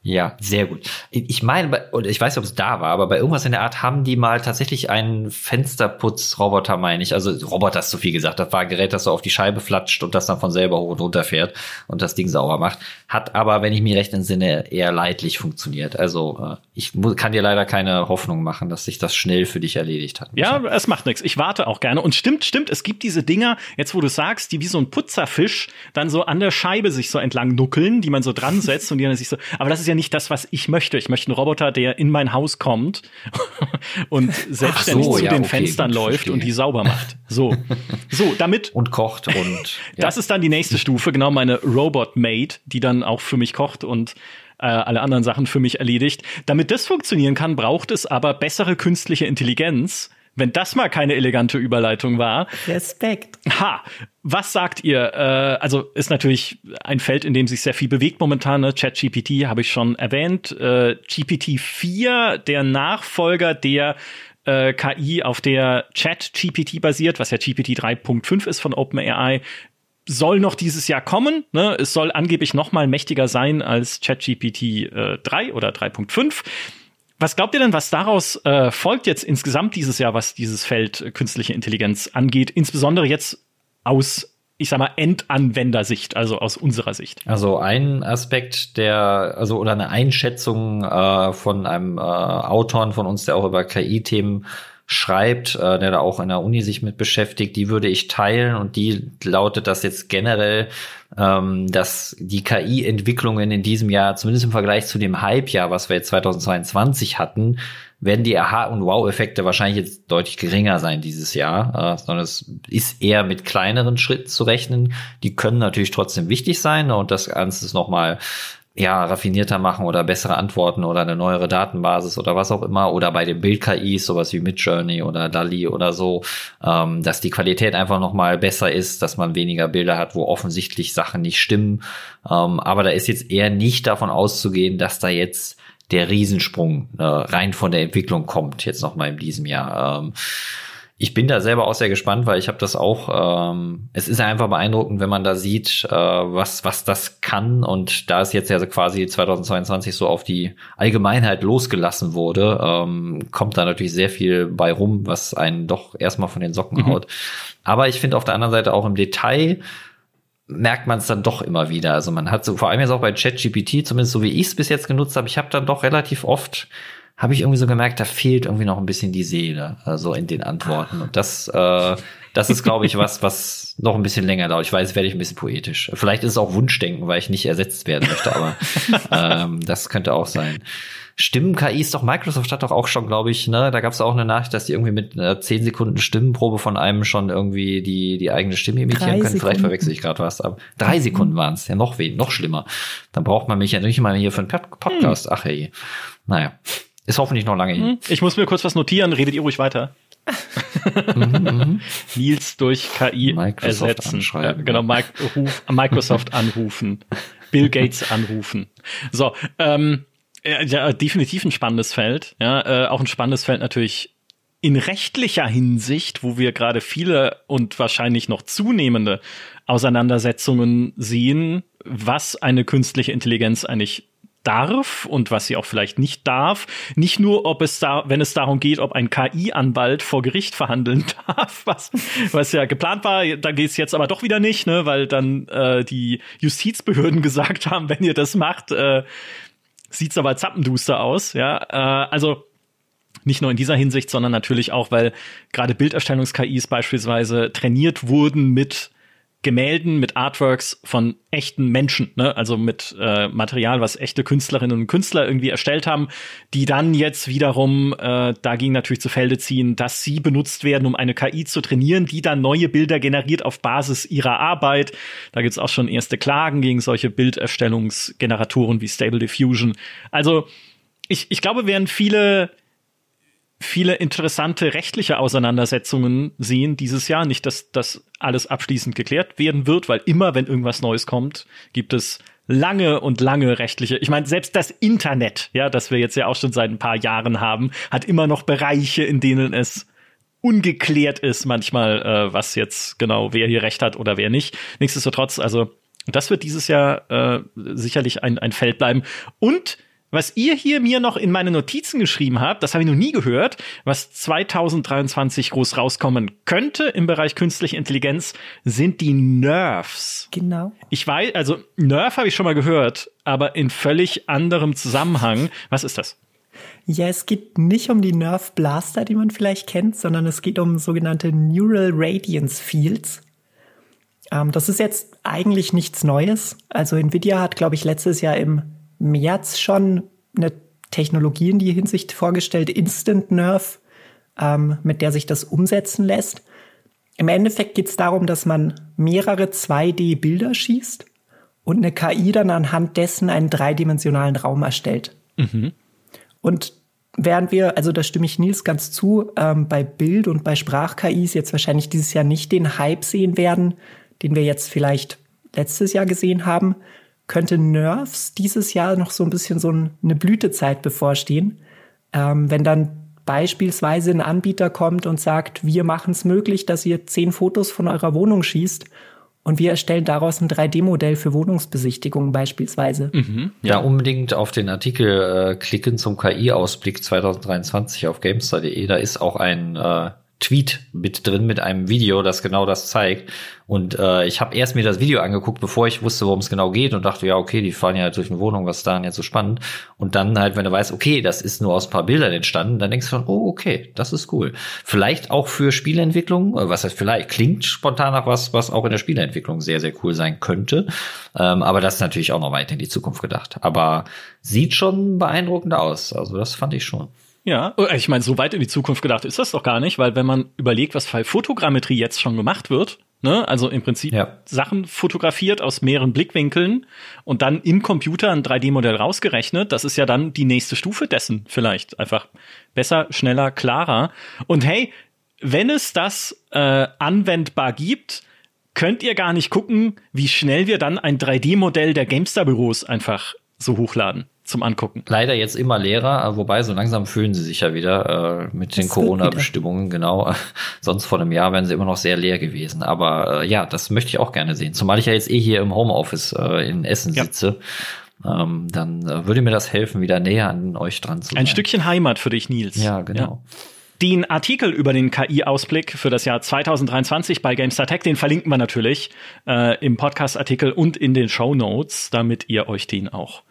Ja, sehr gut. Ich meine, oder ich weiß nicht, ob es da war, aber bei irgendwas in der Art haben die mal tatsächlich einen Fensterputzroboter, meine ich. Also Roboter ist zu viel gesagt. Das war ein Gerät, das so auf die Scheibe flatscht und das dann von selber hoch und runter fährt und das Ding sauber macht. Hat aber, wenn ich mich recht entsinne, eher leidlich funktioniert. Also ich kann dir leider keine Hoffnung machen, dass sich das schnell für dich erledigt hat. Ja, es macht nichts. Ich warte auch gerne. Und stimmt, es gibt diese Dinger, jetzt wo du sagst, die wie so ein Putzerfisch dann so an der Scheibe sich so entlang nuckeln, die man so dran setzt und die dann sich so, aber das ist ja nicht das, was ich möchte. Ich möchte einen Roboter, der in mein Haus kommt und selbstständig so, zu den Fenstern läuft und die sauber macht. So damit und kocht und das ist dann die nächste Stufe, genau, meine Robot-Maid, die dann auch für mich kocht und alle anderen Sachen für mich erledigt. Damit das funktionieren kann, braucht es aber bessere künstliche Intelligenz. Wenn das mal keine elegante Überleitung war. Respekt. Ha, was sagt ihr? Also ist natürlich ein Feld, in dem sich sehr viel bewegt momentan. Ne? ChatGPT habe ich schon erwähnt. GPT-4, der Nachfolger der KI, auf der ChatGPT basiert, was ja GPT 3.5 ist von OpenAI, soll noch dieses Jahr kommen. Ne? Es soll angeblich noch mal mächtiger sein als ChatGPT 3 oder 3.5. Was glaubt ihr denn, was daraus folgt jetzt insgesamt dieses Jahr, was dieses Feld künstliche Intelligenz angeht, insbesondere jetzt aus, ich sag mal, Endanwendersicht, also aus unserer Sicht? Also ein Aspekt oder eine Einschätzung von einem Autoren von uns, der auch über KI-Themen schreibt, der da auch in der Uni sich mit beschäftigt, die würde ich teilen und die lautet, dass jetzt generell, dass die KI-Entwicklungen in diesem Jahr, zumindest im Vergleich zu dem Hype-Jahr, was wir jetzt 2022 hatten, werden die Aha- und Wow-Effekte wahrscheinlich jetzt deutlich geringer sein dieses Jahr, sondern es ist eher mit kleineren Schritten zu rechnen. Die können natürlich trotzdem wichtig sein und das Ganze ist nochmal raffinierter machen oder bessere Antworten oder eine neuere Datenbasis oder was auch immer. Oder bei den Bild-KIs, sowas wie Midjourney oder DALL-E oder so, dass die Qualität einfach nochmal besser ist, dass man weniger Bilder hat, wo offensichtlich Sachen nicht stimmen. Aber da ist jetzt eher nicht davon auszugehen, dass da jetzt der Riesensprung rein von der Entwicklung kommt, jetzt nochmal in diesem Jahr. Ich bin da selber auch sehr gespannt, weil ich habe das auch, es ist einfach beeindruckend, wenn man da sieht, was das kann, und da es jetzt ja quasi 2022 so auf die Allgemeinheit losgelassen wurde, kommt da natürlich sehr viel bei rum, was einen doch erstmal von den Socken haut. Aber ich finde auf der anderen Seite auch im Detail merkt man es dann doch immer wieder. Also man hat so, vor allem jetzt auch bei ChatGPT, zumindest so wie ich es bis jetzt genutzt habe, ich habe dann doch relativ oft habe ich irgendwie so gemerkt, da fehlt irgendwie noch ein bisschen die Seele, also in den Antworten. Und das ist, glaube ich, was noch ein bisschen länger dauert. Ich weiß, werde ich ein bisschen poetisch. Vielleicht ist es auch Wunschdenken, weil ich nicht ersetzt werden möchte, aber das könnte auch sein. Stimmen-KIs, doch, Microsoft hat doch auch schon, glaube ich, ne, da gab es auch eine Nachricht, dass die irgendwie mit einer 10 Sekunden Stimmenprobe von einem schon irgendwie die eigene Stimme imitieren können. Vielleicht verwechsel ich gerade was, aber 3 Sekunden waren es, ja, noch schlimmer. Dann braucht man mich ja nicht mal hier für einen Podcast. Ach hey, naja. Ist hoffentlich noch lange hin. Ich muss mir kurz was notieren. Redet ihr ruhig weiter. Nils durch KI Microsoft ersetzen. Anschreiben. Ja, genau, Microsoft anrufen. Bill Gates anrufen. So, ja, definitiv ein spannendes Feld. Ja, auch ein spannendes Feld natürlich in rechtlicher Hinsicht, wo wir gerade viele und wahrscheinlich noch zunehmende Auseinandersetzungen sehen, was eine künstliche Intelligenz eigentlich darf und was sie auch vielleicht nicht darf. Nicht nur, ob es da, wenn es darum geht, ob ein KI-Anwalt vor Gericht verhandeln darf, was ja geplant war, dann geht es jetzt aber doch wieder nicht, ne, weil dann die Justizbehörden gesagt haben, wenn ihr das macht, sieht's aber zappenduster aus, ja. Also nicht nur in dieser Hinsicht, sondern natürlich auch, weil gerade Bilderstellungs-KIs beispielsweise trainiert wurden mit Gemälden, mit Artworks von echten Menschen, ne? Also mit Material, was echte Künstlerinnen und Künstler irgendwie erstellt haben, die dann jetzt wiederum dagegen natürlich zu Felde ziehen, dass sie benutzt werden, um eine KI zu trainieren, die dann neue Bilder generiert auf Basis ihrer Arbeit. Da gibt's auch schon erste Klagen gegen solche Bilderstellungsgeneratoren wie Stable Diffusion. Also ich glaube, wären viele interessante rechtliche Auseinandersetzungen sehen dieses Jahr. Nicht, dass das alles abschließend geklärt werden wird, weil immer, wenn irgendwas Neues kommt, gibt es lange rechtliche. Ich meine, selbst das Internet, ja, das wir jetzt ja auch schon seit ein paar Jahren haben, hat immer noch Bereiche, in denen es ungeklärt ist manchmal, was jetzt genau, wer hier recht hat oder wer nicht. Nichtsdestotrotz, also das wird dieses Jahr sicherlich ein Feld bleiben. Und was ihr hier mir noch in meine Notizen geschrieben habt, das habe ich noch nie gehört, was 2023 groß rauskommen könnte im Bereich künstliche Intelligenz, sind die Nerfs. Genau. Ich weiß, also Nerf habe ich schon mal gehört, aber in völlig anderem Zusammenhang. Was ist das? Ja, es geht nicht um die Nerf Blaster, die man vielleicht kennt, sondern es geht um sogenannte Neural Radiance Fields. Das ist jetzt eigentlich nichts Neues. Also Nvidia hat, glaube ich, letztes Jahr im März schon eine Technologie in die Hinsicht vorgestellt, Instant Nerf, mit der sich das umsetzen lässt. Im Endeffekt geht es darum, dass man mehrere 2D-Bilder schießt und eine KI dann anhand dessen einen dreidimensionalen Raum erstellt. Mhm. Und während wir, also da stimme ich Nils ganz zu, bei Bild- und bei Sprach-KIs jetzt wahrscheinlich dieses Jahr nicht den Hype sehen werden, den wir jetzt vielleicht letztes Jahr gesehen haben, könnte Nerfs dieses Jahr noch so ein bisschen so eine Blütezeit bevorstehen. Wenn dann beispielsweise ein Anbieter kommt und sagt, wir machen es möglich, dass ihr 10 Fotos von eurer Wohnung schießt und wir erstellen daraus ein 3D-Modell für Wohnungsbesichtigungen beispielsweise. Mhm. Ja, unbedingt auf den Artikel klicken zum KI-Ausblick 2023 auf gamestar.de. Da ist auch ein Tweet mit drin, mit einem Video, das genau das zeigt. Und ich habe erst mir das Video angeguckt, bevor ich wusste, worum es genau geht, und dachte, ja, okay, die fahren ja halt durch eine Wohnung, was ist daran jetzt so spannend? Und dann halt, wenn du weißt, okay, das ist nur aus ein paar Bildern entstanden, dann denkst du schon, oh, okay, das ist cool. Vielleicht auch für Spieleentwicklung, was heißt vielleicht, klingt spontan nach was, was auch in der Spieleentwicklung sehr, sehr cool sein könnte. Aber das ist natürlich auch noch weit in die Zukunft gedacht. Aber sieht schon beeindruckend aus. Also das fand ich schon. Ja, ich meine, so weit in die Zukunft gedacht ist das doch gar nicht, weil wenn man überlegt, was bei Fotogrammetrie jetzt schon gemacht wird, ne, also im Prinzip ja. Sachen fotografiert aus mehreren Blickwinkeln und dann im Computer ein 3D-Modell rausgerechnet, das ist ja dann die nächste Stufe dessen vielleicht. Einfach besser, schneller, klarer. Und hey, wenn es das anwendbar gibt, könnt ihr gar nicht gucken, wie schnell wir dann ein 3D-Modell der GameStar-Büros einfach so hochladen. Zum Angucken. Leider jetzt immer leerer, wobei so langsam füllen sie sich ja wieder mit den Corona-Bestimmungen, genau. Sonst vor einem Jahr wären sie immer noch sehr leer gewesen. Aber ja, das möchte ich auch gerne sehen. Zumal ich ja jetzt hier im Homeoffice in Essen sitze. Dann würde mir das helfen, wieder näher an euch dran zu sein. Ein Stückchen Heimat für dich, Nils. Ja, genau. Ja. Den Artikel über den KI-Ausblick für das Jahr 2023 bei GameStar Tech, den verlinken wir natürlich im Podcast-Artikel und in den Shownotes, damit ihr euch den auch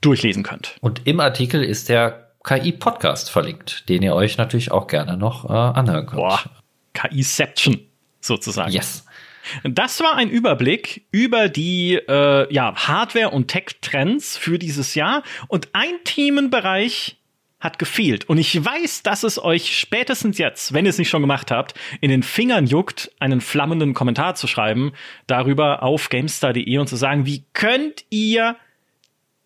durchlesen könnt. Und im Artikel ist der KI-Podcast verlinkt, den ihr euch natürlich auch gerne noch anhören könnt. Boah, KI-ception sozusagen. Yes. Das war ein Überblick über die Hardware- und Tech-Trends für dieses Jahr. Und ein Themenbereich hat gefehlt. Und ich weiß, dass es euch spätestens jetzt, wenn ihr es nicht schon gemacht habt, in den Fingern juckt, einen flammenden Kommentar zu schreiben, darüber auf gamestar.de und zu sagen, wie könnt ihr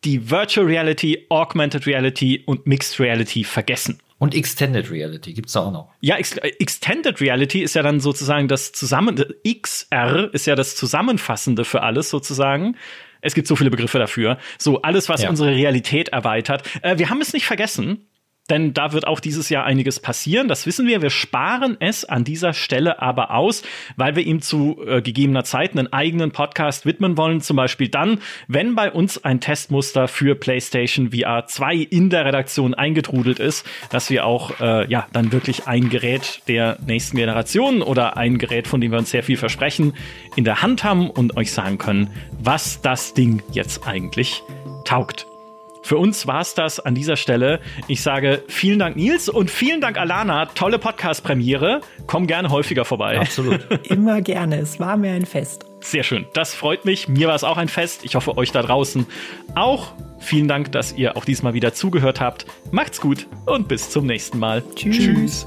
die Virtual Reality, Augmented Reality und Mixed Reality vergessen. Und Extended Reality gibt's da auch noch. Ja, Extended Reality ist ja dann sozusagen XR ist ja das Zusammenfassende für alles sozusagen. Es gibt so viele Begriffe dafür. So, alles, was unsere Realität erweitert. Wir haben es nicht vergessen, denn da wird auch dieses Jahr einiges passieren. Das wissen wir. Wir sparen es an dieser Stelle aber aus, weil wir ihm zu gegebener Zeit einen eigenen Podcast widmen wollen. Zum Beispiel dann, wenn bei uns ein Testmuster für PlayStation VR 2 in der Redaktion eingetrudelt ist, dass wir auch dann wirklich ein Gerät der nächsten Generation oder ein Gerät, von dem wir uns sehr viel versprechen, in der Hand haben und euch sagen können, was das Ding jetzt eigentlich taugt. Für uns war es das an dieser Stelle. Ich sage vielen Dank, Nils, und vielen Dank, Alana. Tolle Podcast-Premiere. Komm gerne häufiger vorbei. Absolut. Immer gerne. Es war mir ein Fest. Sehr schön. Das freut mich. Mir war es auch ein Fest. Ich hoffe, euch da draußen auch. Vielen Dank, dass ihr auch diesmal wieder zugehört habt. Macht's gut und bis zum nächsten Mal. Tschüss.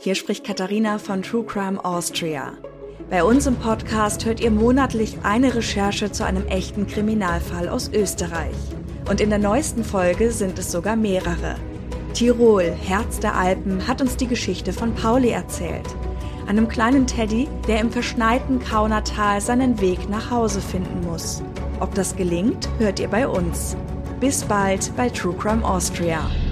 hier spricht Katharina von True Crime Austria. Bei uns im Podcast hört ihr monatlich eine Recherche zu einem echten Kriminalfall aus Österreich. Und in der neuesten Folge sind es sogar mehrere. Tirol, Herz der Alpen, hat uns die Geschichte von Pauli erzählt. Einem kleinen Teddy, der im verschneiten Kaunertal seinen Weg nach Hause finden muss. Ob das gelingt, hört ihr bei uns. Bis bald bei True Crime Austria.